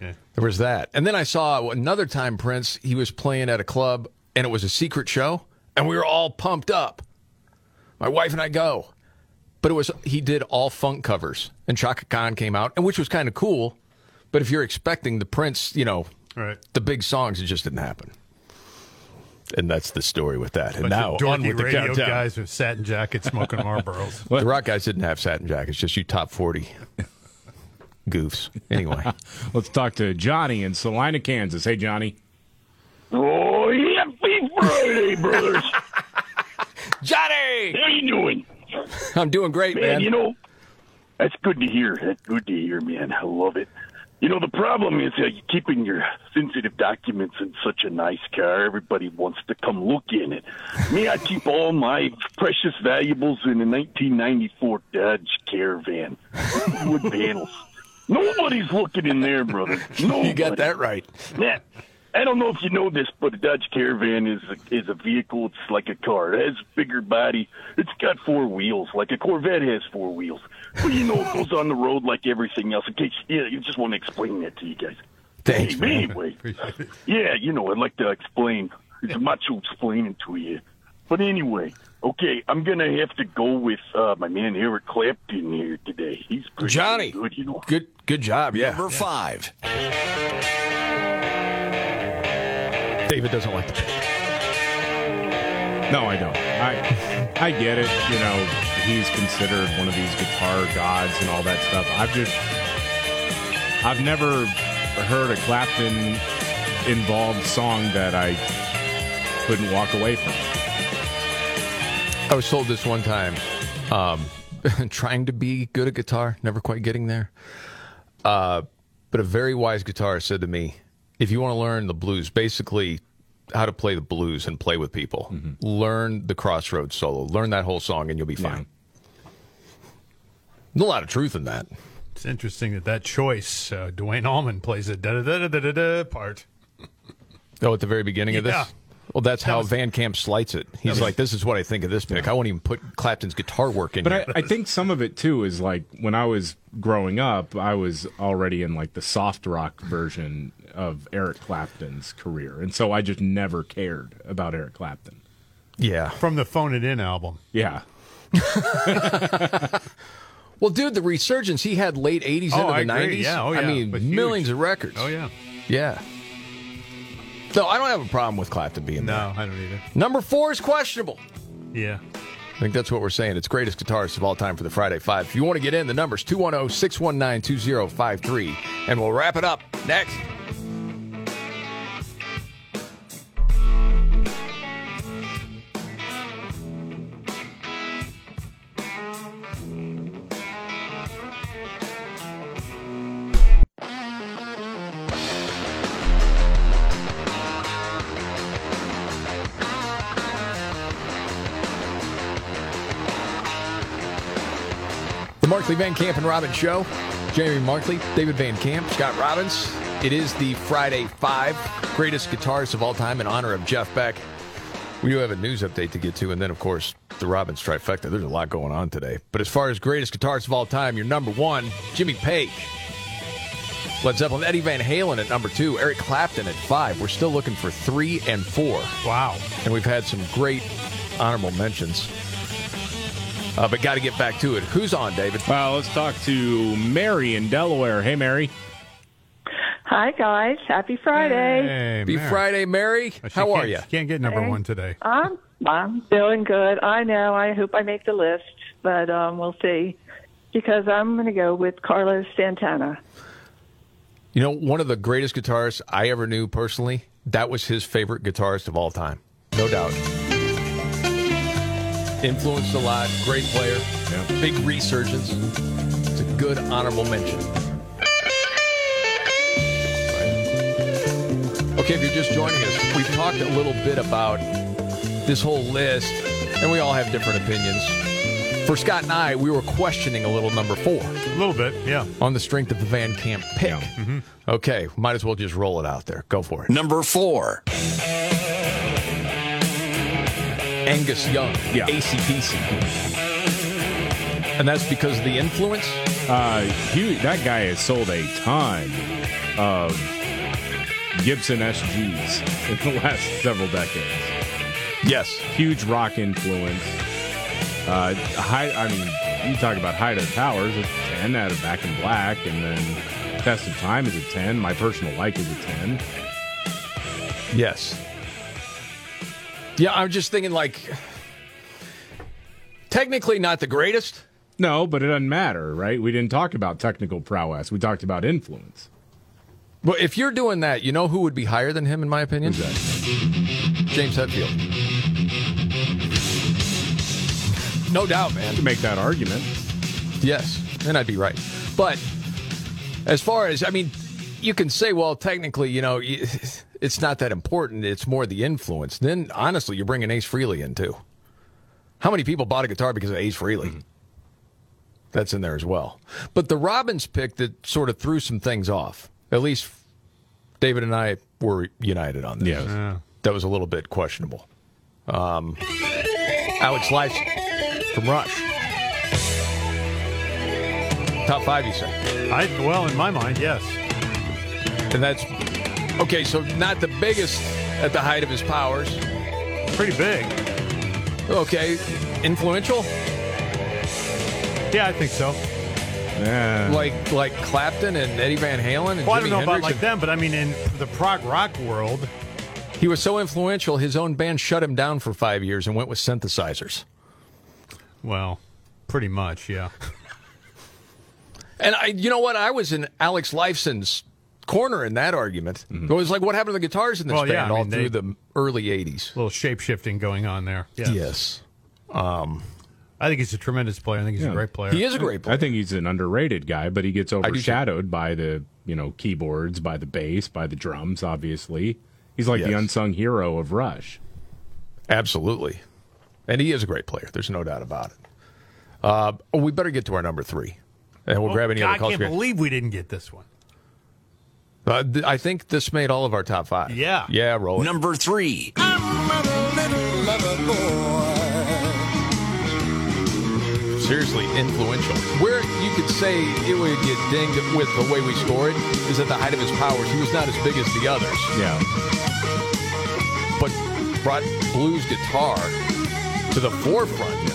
Yeah. There was that. And then I saw another time Prince, he was playing at a club, and it was a secret show, and we were all pumped up. My wife and I go. But he did all funk covers, and Chaka Khan came out, and which was kind of cool, but if you're expecting the Prince, the big songs, it just didn't happen. And that's the story with that. And now on with the radio countdown. Guys with satin jackets smoking Marlboros. The rock guys didn't have satin jackets, just you top 40. Goofs. Anyway, let's talk to Johnny in Salina, Kansas. Hey, Johnny. Oh, Hey, brothers. Johnny! How you doing? I'm doing great, man. You know, that's good to hear. That's good to hear, man. I love it. You know, the problem is keeping your sensitive documents in such a nice car. Everybody wants to come look in it. Me, I keep all my precious valuables in a 1994 Dodge Caravan. Wood panels. Nobody's looking in there, brother. Nobody. You got that right. Man, I don't know if you know this, but a Dodge Caravan is a vehicle. It's like a car. It has a bigger body. It's got four wheels, like a Corvette has four wheels. Well, you know, it goes on the road like everything else. In case, yeah, you just want to explain that to you guys. Thanks, hey, anyway, yeah, you know, I'd like to explain. It's macho explaining to you. But anyway, okay, I'm going to have to go with my man Eric Clapton here today. He's pretty Johnny, good, you know. Good job, yeah. Number five. David doesn't like that. No, I don't. I get it, you know. He's considered one of these guitar gods and all that stuff. I've never heard a Clapton involved song that I couldn't walk away from. I was told this one time, trying to be good at guitar, never quite getting there. But a very wise guitarist said to me, if you want to learn the blues, basically how to play the blues and play with people. Mm-hmm. Learn the Crossroads solo. Learn that whole song and you'll be fine. Yeah. There's a lot of truth in that. It's interesting that choice, Duane Allman plays the da-da-da-da-da-da part. Oh, at the very beginning of this? Yeah. Well, that's how Van Camp slights it. He's like, this is what I think of this pick. Yeah. I won't even put Clapton's guitar work in here. But I think some of it, too, is like when I was growing up, I was already in like the soft rock version of Eric Clapton's career. And so I just never cared about Eric Clapton. Yeah. From the Phone It In album. Yeah. Well, dude, the resurgence he had late 80s into the 90s. Yeah. Oh, yeah. I mean, millions of records. Oh, yeah. Yeah. No, I don't have a problem with Clapton being there. No, I don't either. Number four is questionable. Yeah. I think that's what we're saying. It's greatest guitarist of all time for the Friday Five. If you want to get in, the number's 210-619-2053. And we'll wrap it up next. Markley, Van Camp, and Robbins Show. Jamie Markley, David Van Camp, Scott Robbins. It is the Friday Five, greatest guitarists of all time in honor of Jeff Beck. We do have a news update to get to, and then, of course, the Robbins trifecta. There's a lot going on today. But as far as greatest guitarists of all time, your number one, Jimmy Page. Led Zeppelin, Eddie Van Halen at number two, Eric Clapton at five. We're still looking for three and four. Wow. And we've had some great honorable mentions. But got to get back to it. Who's on, David? Well, let's talk to Mary in Delaware. Hey, Mary. Hi, guys. Happy Friday. Happy Friday, Mary. How are you? She can't get number one today. I'm doing good. I know. I hope I make the list, but we'll see. Because I'm going to go with Carlos Santana. You know, one of the greatest guitarists I ever knew personally, that was his favorite guitarist of all time. No doubt. Influenced a lot, great player, big resurgence. It's a good honorable mention. Okay, if you're just joining us, we've talked a little bit about this whole list, and we all have different opinions. For Scott and I, we were questioning a little number four. A little bit, yeah. On the strength of the Van Camp pick. Yeah. Mm-hmm. Okay, might as well just roll it out there. Go for it. Number four. Angus Young, AC/DC. And that's because of the influence? That guy has sold a ton of Gibson SGs in the last several decades. Yes. Huge rock influence. You talk about Height of Powers, it's a 10 out of Back in Black, and then Test of Time is a 10. My Personal Like is a 10. Yes. Yeah, I'm just thinking, like, technically not the greatest. No, but it doesn't matter, right? We didn't talk about technical prowess. We talked about influence. Well, if you're doing that, you know who would be higher than him, in my opinion? Exactly. James Hetfield. No doubt, man. You can make that argument. Yes, and I'd be right. But as far as, I mean, you can say, well, technically, you know, it's not that important. It's more the influence. Then, honestly, you're bringing Ace Frehley in, too. How many people bought a guitar because of Ace Frehley? Mm-hmm. That's in there as well. But the Robbins pick that sort of threw some things off. At least David and I were united on this. Yes. Yeah. That was a little bit questionable. Alex Lice from Rush. Top five, you say? Well, in my mind, yes. And that's... Okay, so not the biggest at the height of his powers. Pretty big. Okay. Influential? Yeah, I think so. Yeah. Like Clapton and Eddie Van Halen and Jimi Hendrix. Well, I don't know about like them, but I mean in the prog rock world. He was so influential, his own band shut him down for 5 years and went with synthesizers. Well, pretty much, yeah. And you know what? I was in Alex Lifeson's corner in that argument. Mm-hmm. It was like, what happened to the guitars in this band through the early 80s? A little shape-shifting going on there. Yes. I think he's a tremendous player. I think he's a great player. He is a great player. I think he's an underrated guy, but he gets overshadowed by the keyboards, by the bass, by the drums, obviously. He's like the unsung hero of Rush. Absolutely. And he is a great player. There's no doubt about it. We better get to our number three. And we'll grab any other calls. I can't believe we didn't get this one. I think this made all of our top five. Yeah. Yeah, roll it. Number three. I'm a little lover boy. Seriously influential. Where you could say it would get dinged with the way we score it is at the height of his powers. He was not as big as the others. Yeah. But brought blues guitar to the forefront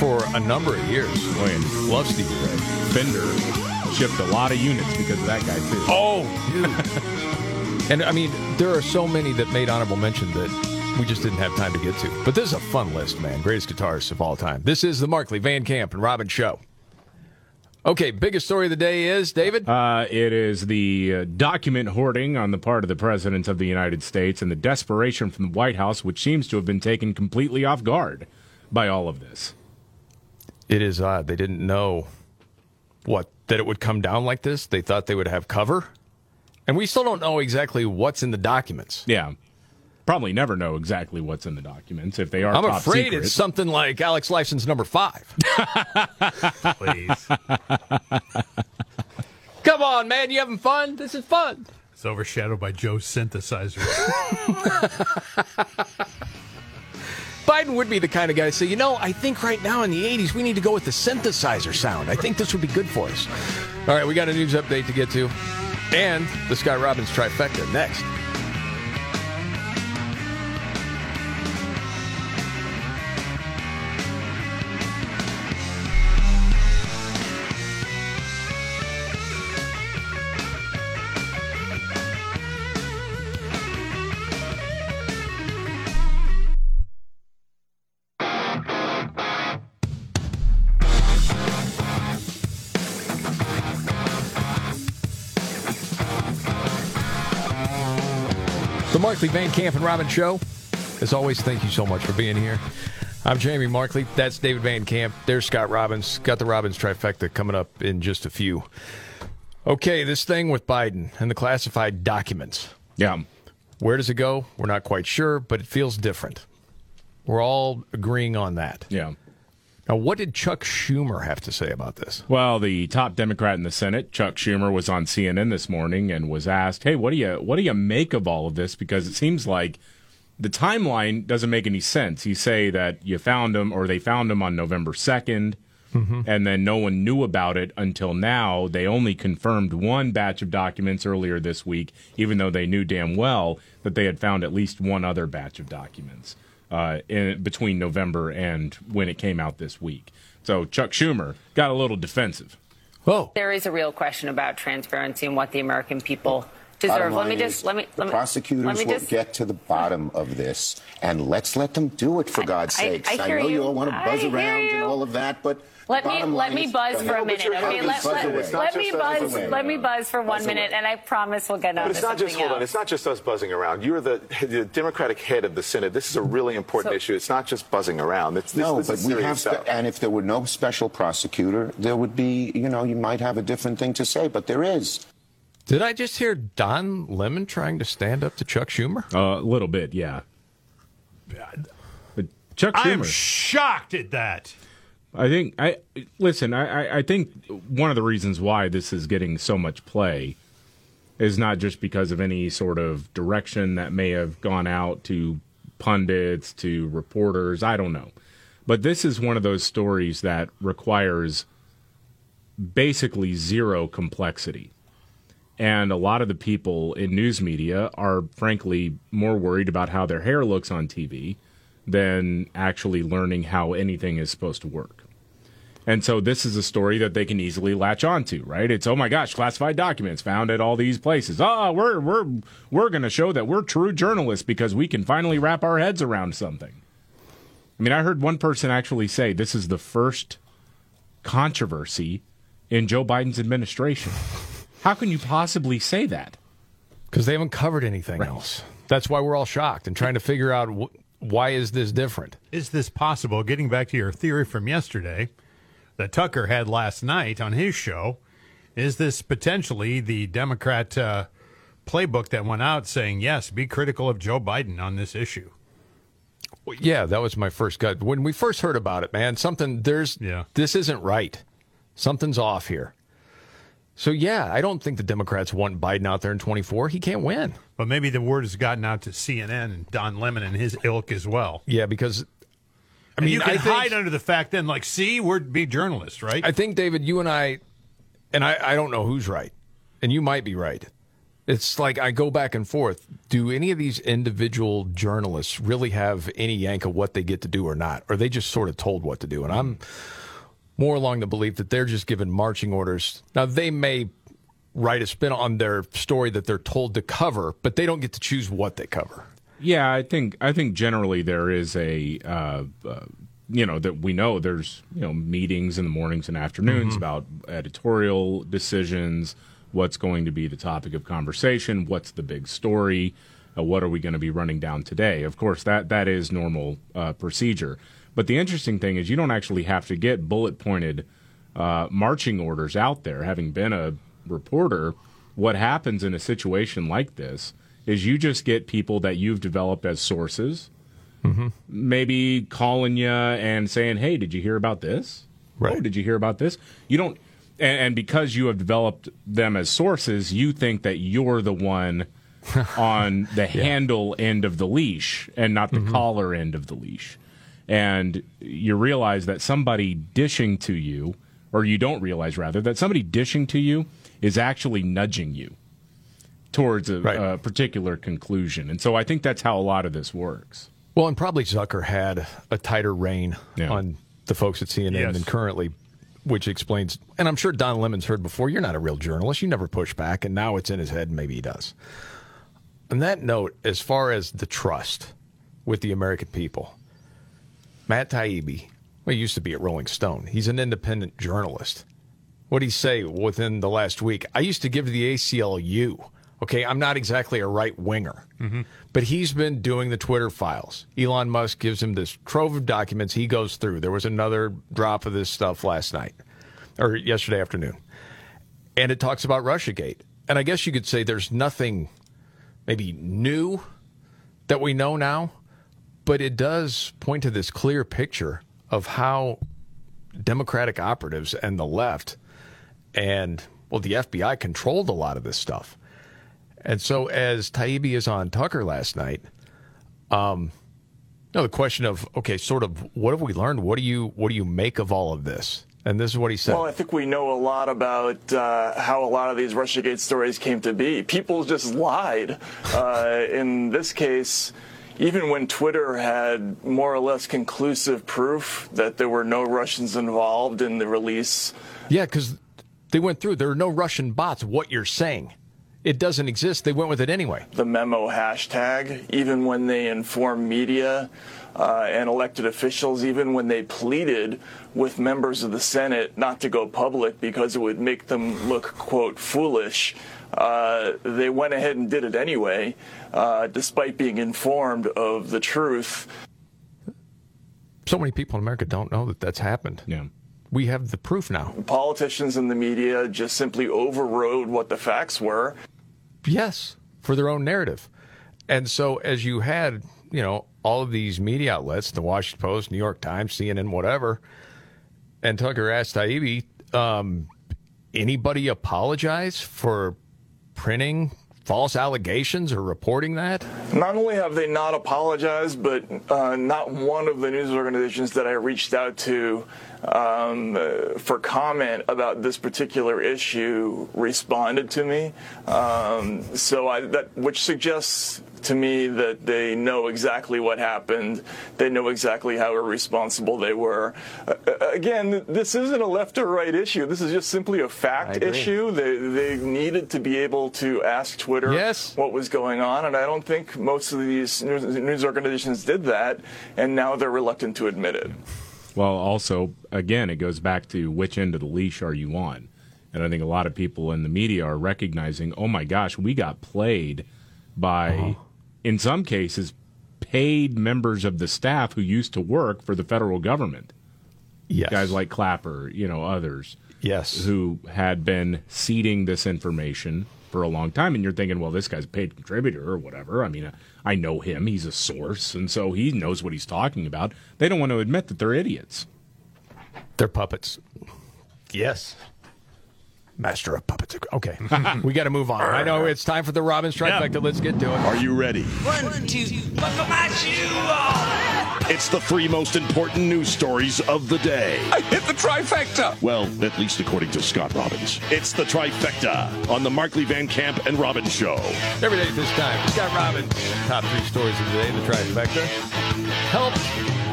for a number of years. Boy, and loves Stevie Ray. Fender shipped a lot of units because of that guy, too. Oh, dude. And, I mean, there are so many that made honorable mention that we just didn't have time to get to. But this is a fun list, man. Greatest guitarists of all time. This is the Markley, Van Camp, and Robbins Show. Okay, biggest story of the day is, David? It is the document hoarding on the part of the President of the United States and the desperation from the White House, which seems to have been taken completely off guard by all of this. It is odd. They didn't know that it would come down like this. They thought they would have cover. And we still don't know exactly what's in the documents. Yeah. Probably never know exactly what's in the documents if they are. I'm top afraid secret. It's something like Alex Lifeson's number five. Please, come on, man! You having fun? This is fun. It's overshadowed by Joe's synthesizer. Biden would be the kind of guy to say, I think right now in the 80s we need to go with the synthesizer sound. I think this would be good for us. All right, we got a news update to get to, and the Scott Robbins trifecta next. Markley, Van Camp, and Robbins Show. As always, thank you so much for being here. I'm Jamie Markley. That's David Van Camp. There's Scott Robbins. Got the Robbins trifecta coming up in just a few. Okay, this thing with Biden and the classified documents. Yeah. Where does it go? We're not quite sure, but it feels different. We're all agreeing on that. Yeah. Now, what did Chuck Schumer have to say about this? Well, the top Democrat in the Senate, Chuck Schumer, was on CNN this morning and was asked, hey, what do you make of all of this? Because it seems like the timeline doesn't make any sense. You say that you found them, or they found them on November 2nd, and then no one knew about it until now. They only confirmed one batch of documents earlier this week, even though they knew damn well that they had found at least one other batch of documents. Between November and when it came out this week. So Chuck Schumer got a little defensive. Whoa. There is a real question about transparency and what the American people deserve. Let me just get to the bottom of this, and let's let them do it, for God's sakes. I know you all want to buzz around and all of that, but let me buzz for a minute, okay? Let me buzz for 1 minute, and I promise we'll get on to something else. But it's not just, hold on, it's not just us buzzing around. You're the Democratic head of the Senate. This is a really important issue. It's not just buzzing around. And if there were no special prosecutor, there would be, you might have a different thing to say, but there is. Did I just hear Don Lemon trying to stand up to Chuck Schumer? A little bit, yeah. But Chuck Schumer. I'm shocked at that. I think one of the reasons why this is getting so much play is not just because of any sort of direction that may have gone out to pundits, to reporters, I don't know. But this is one of those stories that requires basically zero complexity. And a lot of the people in news media are, frankly, more worried about how their hair looks on TV than actually learning how anything is supposed to work. And so this is a story that they can easily latch onto, right? It's, oh my gosh, classified documents found at all these places. Oh, we're going to show that we're true journalists because we can finally wrap our heads around something. I mean, I heard one person actually say this is the first controversy in Joe Biden's administration. How can you possibly say that? Because they haven't covered anything else. That's why we're all shocked and trying to figure out why is this different. Is this possible? Getting back to your theory from yesterday that Tucker had last night on his show, is this potentially the Democrat playbook that went out saying, yes, be critical of Joe Biden on this issue? Well, yeah, that was my first gut. When we first heard about it, man, this isn't right. Something's off here. So, yeah, I don't think the Democrats want Biden out there in 2024. He can't win. But maybe the word has gotten out to CNN and Don Lemon and his ilk as well. Yeah, because, I mean, you can hide under the fact then, like, see, we'd be journalists, right? I think, David, you and I don't know who's right, and you might be right. It's like I go back and forth. Do any of these individual journalists really have any yank of what they get to do or not? Or are they just sort of told what to do? And I'm more along the belief that they're just given marching orders. Now, they may write a spin on their story that they're told to cover, but they don't get to choose what they cover. Yeah, I think generally there is a, that we know there's, meetings in the mornings and afternoons mm-hmm. about editorial decisions, what's going to be the topic of conversation, what's the big story, what are we going to be running down today? Of course, that is normal procedure. But the interesting thing is you don't actually have to get bullet-pointed marching orders out there. Having been a reporter, what happens in a situation like this is you just get people that you've developed as sources, mm-hmm. maybe calling you and saying, hey, did you hear about this? Right. Oh, did you hear about this? You don't, and because you have developed them as sources, you think that you're the one on the handle end of the leash and not the mm-hmm. collar end of the leash. And you realize that somebody dishing to you, or you don't realize, rather, that somebody dishing to you is actually nudging you towards a particular conclusion. And so I think that's how a lot of this works. Well, and probably Zucker had a tighter rein on the folks at CNN than currently, which explains, and I'm sure Don Lemon's heard before, you're not a real journalist, you never push back, and now it's in his head, maybe he does. On that note, as far as the trust with the American people, Matt Taibbi, well, he used to be at Rolling Stone. He's an independent journalist. What did he say within the last week? I used to give to the ACLU. Okay, I'm not exactly a right-winger. Mm-hmm. But he's been doing the Twitter files. Elon Musk gives him this trove of documents he goes through. There was another drop of this stuff last night, or yesterday afternoon. And it talks about Russiagate. And I guess you could say there's nothing maybe new that we know now. But it does point to this clear picture of how Democratic operatives and the left and, well, the FBI controlled a lot of this stuff. And so as Taibbi is on Tucker last night, the question of, okay, sort of what have we learned? What do you make of all of this? And this is what he said. Well, I think we know a lot about how a lot of these Russiagate stories came to be. People just lied in this case. Even when Twitter had more or less conclusive proof that there were no Russians involved in the release. Yeah, because they went through. There are no Russian bots, what you're saying. It doesn't exist. They went with it anyway. The memo hashtag, even when they informed media and elected officials, even when they pleaded with members of the Senate not to go public because it would make them look, quote, foolish, they went ahead and did it anyway, despite being informed of the truth. So many people in America don't know that that's happened. Yeah. We have the proof now. Politicians and the media just simply overrode what the facts were. Yes, for their own narrative. And so as you had, you know, all of these media outlets, the Washington Post, New York Times, CNN, whatever, and Tucker asked Taibbi, anybody apologize for printing false allegations or reporting that? Not only have they not apologized, but not one of the news organizations that I reached out to for comment about this particular issue responded to me. Which suggests to me that they know exactly what happened. They know exactly how irresponsible they were. Again, this isn't a left or right issue. This is just simply a fact issue. They needed to be able to ask Twitter what was going on, and I don't think most of these news organizations did that, and now they're reluctant to admit it. Well, also, again, it goes back to which end of the leash are you on? And I think a lot of people in the media are recognizing, oh my gosh, we got played by... Uh-huh. In some cases, paid members of the staff who used to work for the federal government. Yes. Guys like Clapper, you know, others. Yes. Who had been seeding this information for a long time. And you're thinking, well, this guy's a paid contributor or whatever. I mean, I know him. He's a source. And so he knows what he's talking about. They don't want to admit that they're idiots. They're puppets. Yes. Master of puppets. Okay, we got to move on. I know it's time for the Robbins Trifecta. Yeah. Let's get to it. Are you ready? One, two, buckle my shoe off. It's the three most important news stories of the day. I hit the trifecta. Well, at least according to Scott Robbins. It's the trifecta on the Markley, Van Camp, and Robbins show. Every day at this time, Scott Robbins. Top three stories of the day, the trifecta. Help.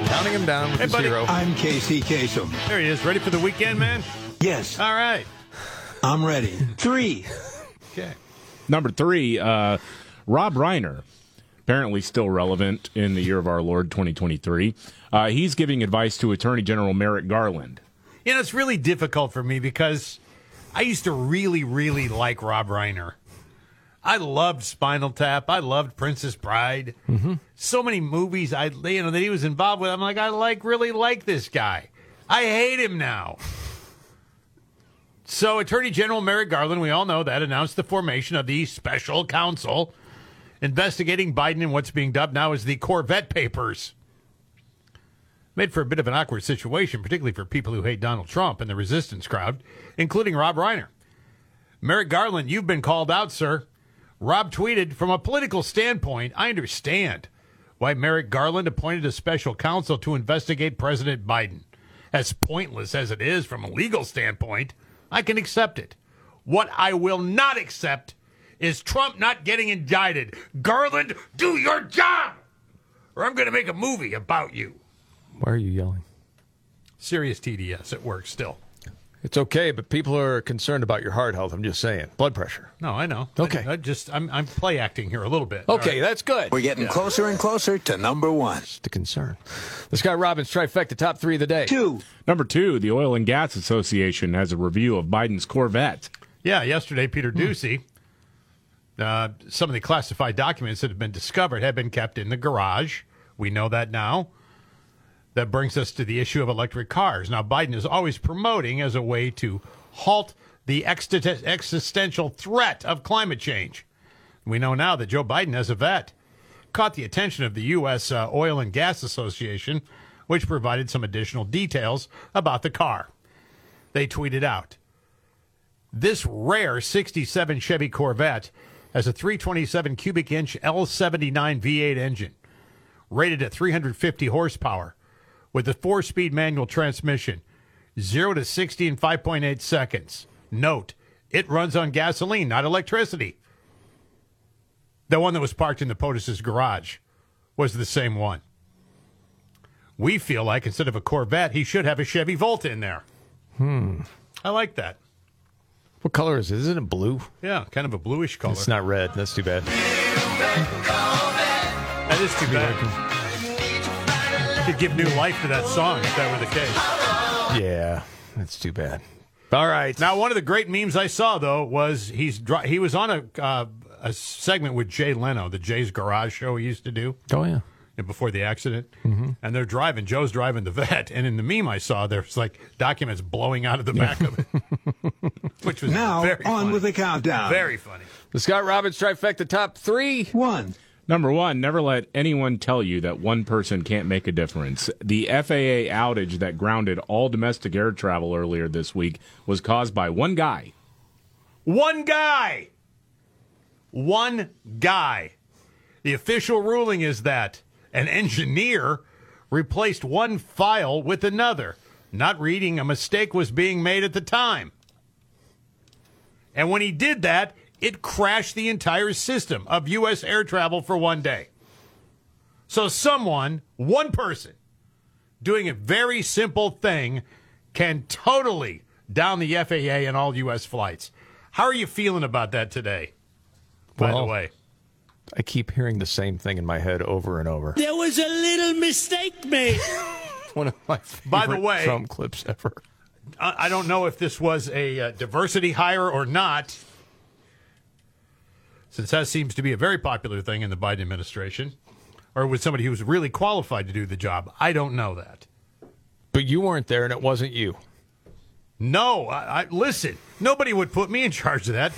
Counting him down with zero. I'm Casey Kasem. There he is. Ready for the weekend, man? Yes. All right. I'm ready. Three. Okay. Number three, Rob Reiner, apparently still relevant in the year of our Lord 2023. He's giving advice to Attorney General Merrick Garland. You know, it's really difficult for me because I used to really, really like Rob Reiner. I loved Spinal Tap. I loved Princess Bride. Mm-hmm. So many movies that he was involved with. I'm like, I really like this guy. I hate him now. So Attorney General Merrick Garland, we all know that, announced the formation of the special counsel investigating Biden in what's being dubbed now as the Corvette Papers. Made for a bit of an awkward situation, particularly for people who hate Donald Trump and the resistance crowd, including Rob Reiner. Merrick Garland, you've been called out, sir. Rob tweeted, from a political standpoint, I understand why Merrick Garland appointed a special counsel to investigate President Biden. As pointless as it is from a legal standpoint, I can accept it. What I will not accept is Trump not getting indicted. Garland, do your job, or I'm going to make a movie about you. Why are you yelling? Serious TDS at work still. It's okay, but people are concerned about your heart health. I'm just saying. Blood pressure. No, I know. Okay. I'm play acting here a little bit. Okay, right. That's good. We're getting closer and closer to number one. It's the concern. The Scott Robbins trifecta, top three of the day. Two. Number two, the Oil and Gas Association has a review of Biden's Corvette. Yeah, yesterday, Peter Doocy, some of the classified documents that have been discovered had been kept in the garage. We know that now. That brings us to the issue of electric cars. Now, Biden is always promoting as a way to halt the existential threat of climate change. We know now that Joe Biden, as a vet, caught the attention of the U.S. Oil and Gas Association, which provided some additional details about the car. They tweeted out, this rare 67 Chevy Corvette has a 327 cubic inch L79 V8 engine, rated at 350 horsepower. With a 4-speed manual transmission, 0 to 60 in 5.8 seconds. Note, it runs on gasoline, not electricity. The one that was parked in the POTUS's garage was the same one. We feel like instead of a Corvette, he should have a Chevy Volt in there. I like that. What color is it? Isn't it blue? Yeah, kind of a bluish color. It's not red. That's too bad. That is too bad. Could give new life to that song if that were the case. Yeah, that's too bad. All right. Now, one of the great memes I saw, though, was he was on a segment with Jay Leno, the Jay's Garage show he used to do. Oh, yeah. Before the accident, mm-hmm. And they're driving. Joe's driving the vet, and in the meme I saw, there's like documents blowing out of the back of it, which was now very on funny. With the countdown. Very funny. The Scott Robbins trifecta top three. One. Number one, never let anyone tell you that one person can't make a difference. The FAA outage that grounded all domestic air travel earlier this week was caused by one guy. One guy. The official ruling is that an engineer replaced one file with another, not reading a mistake was being made at the time. And when he did that, it crashed the entire system of U.S. air travel for one day. So someone, one person, doing a very simple thing can totally down the FAA and all U.S. flights. How are you feeling about that today, by the way? I keep hearing the same thing in my head over and over. There was a little mistake made. One of my favorite Trump clips ever. I don't know if this was a diversity hire or not, since that seems to be a very popular thing in the Biden administration, or was somebody who was really qualified to do the job. I don't know that. But you weren't there, and it wasn't you. No, listen, nobody would put me in charge of that.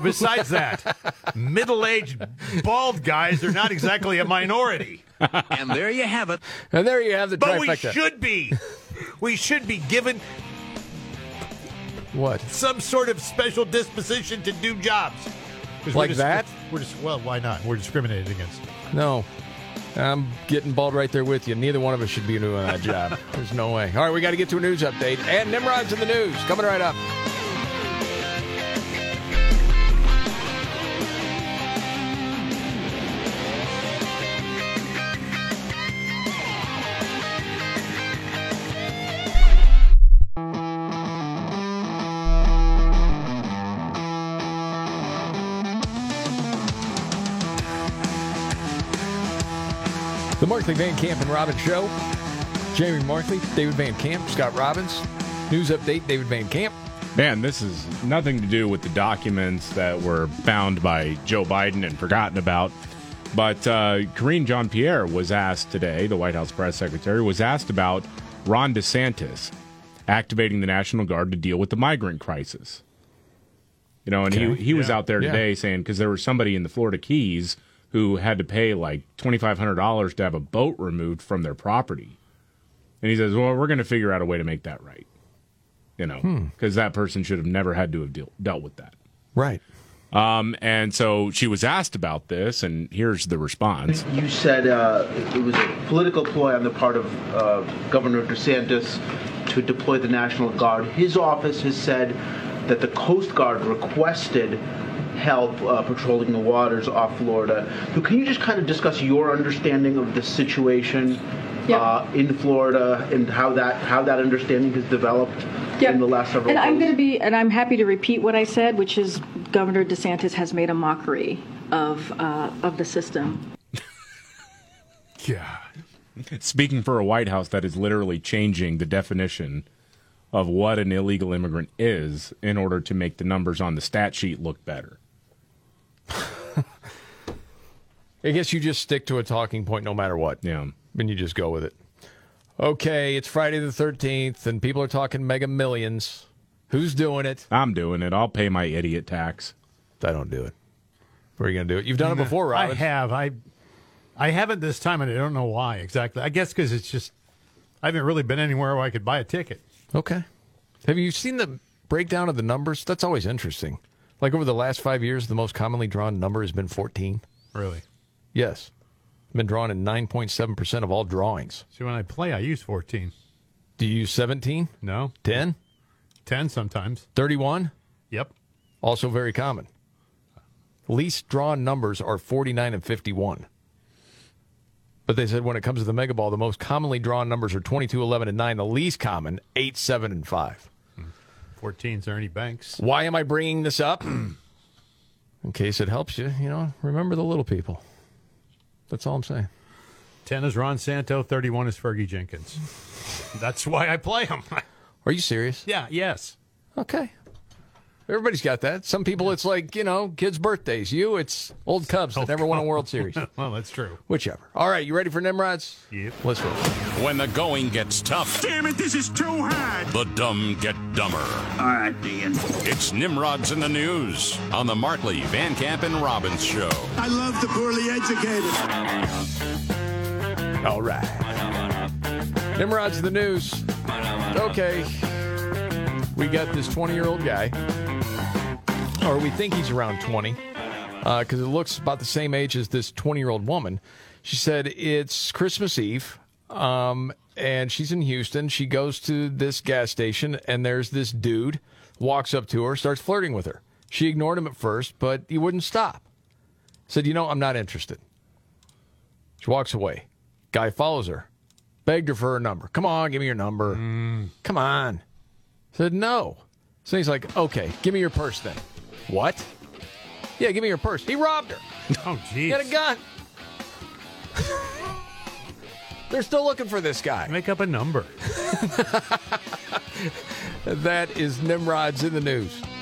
Besides that, middle-aged bald guys are not exactly a minority. And there you have it. And there you have the trifecta. But we should be given what? Some sort of special disposition to do jobs. Like that? Well, why not? We're discriminated against. No. I'm getting bald right there with you. Neither one of us should be doing that job. There's no way. All right, we got to get to a news update. And Nimrod's in the news. Coming right up. The Markley, Van Camp, and Robbins Show. Jamie Markley, David Van Camp, Scott Robbins. News update, David Van Camp. Man, this is nothing to do with the documents that were found by Joe Biden and forgotten about. But Karine Jean-Pierre was asked today, the White House press secretary, was asked about Ron DeSantis activating the National Guard to deal with the migrant crisis. You know, and he was out there today saying, because there was somebody in the Florida Keys who had to pay like $2,500 to have a boat removed from their property. And he says, well, we're going to figure out a way to make that right. You know, because that person should have never had to have dealt with that. Right. And so she was asked about this, and here's the response. You said it was a political ploy on the part of Governor DeSantis to deploy the National Guard. His office has said that the Coast Guard requested help patrolling the waters off Florida. So can you just kind of discuss your understanding of the situation in Florida and how that understanding has developed in the last several days? I'm happy to repeat what I said, which is Governor DeSantis has made a mockery of the system. Yeah. Speaking for a White House that is literally changing the definition of what an illegal immigrant is in order to make the numbers on the stat sheet look better. I guess you just stick to a talking point no matter what. Yeah. And you just go with it. Okay, it's Friday the 13th, and people are talking mega millions. Who's doing it? I'm doing it. I'll pay my idiot tax. I don't do it. Where are you going to do it? You've done it before, Robin. I have. I haven't this time, and I don't know why exactly. I guess because it's just I haven't really been anywhere where I could buy a ticket. Okay. Have you seen the breakdown of the numbers? That's always interesting. Like over the last 5 years, the most commonly drawn number has been 14. Really? Yes. Been drawn in 9.7% of all drawings. See, when I play, I use 14. Do you use 17? No. 10? 10 sometimes. 31? Yep. Also very common. Least drawn numbers are 49 and 51. But they said when it comes to the mega ball, the most commonly drawn numbers are 22, 11, and 9. The least common, 8, 7, and 5. 14's Ernie Banks. Why am I bringing this up? In case it helps you, you know, remember the little people. That's all I'm saying. 10 is Ron Santo, 31 is Fergie Jenkins. That's why I play him. Are you serious? Yeah, yes. Okay. Everybody's got that. Some people, it's like, you know, kids' birthdays. You, it's old Cubs that never won a World Series. Well, that's true. Whichever. All right, you ready for Nimrods? Yep. Let's roll. When the going gets tough. Damn it, this is too hard. The dumb get dumber. All right, Dean. It's Nimrods in the News on the Markley, Van Camp, and Robbins Show. I love the poorly educated. All right. Nimrods in the News. Okay. We got this 20-year-old guy. Or we think he's around 20, because it looks about the same age as this 20-year-old woman. She said it's Christmas Eve, and she's in Houston. She goes to this gas station, and there's this dude, walks up to her, starts flirting with her. She ignored him at first, but he wouldn't stop. Said, you know, I'm not interested. She walks away. Guy follows her. Begged her for her number. Come on, give me your number. Come on. Said, no. So he's like, okay, give me your purse then. What? Yeah, give me your purse. He robbed her. Oh, jeez. He had a gun. They're still looking for this guy. Make up a number. That is Nimrods in the News.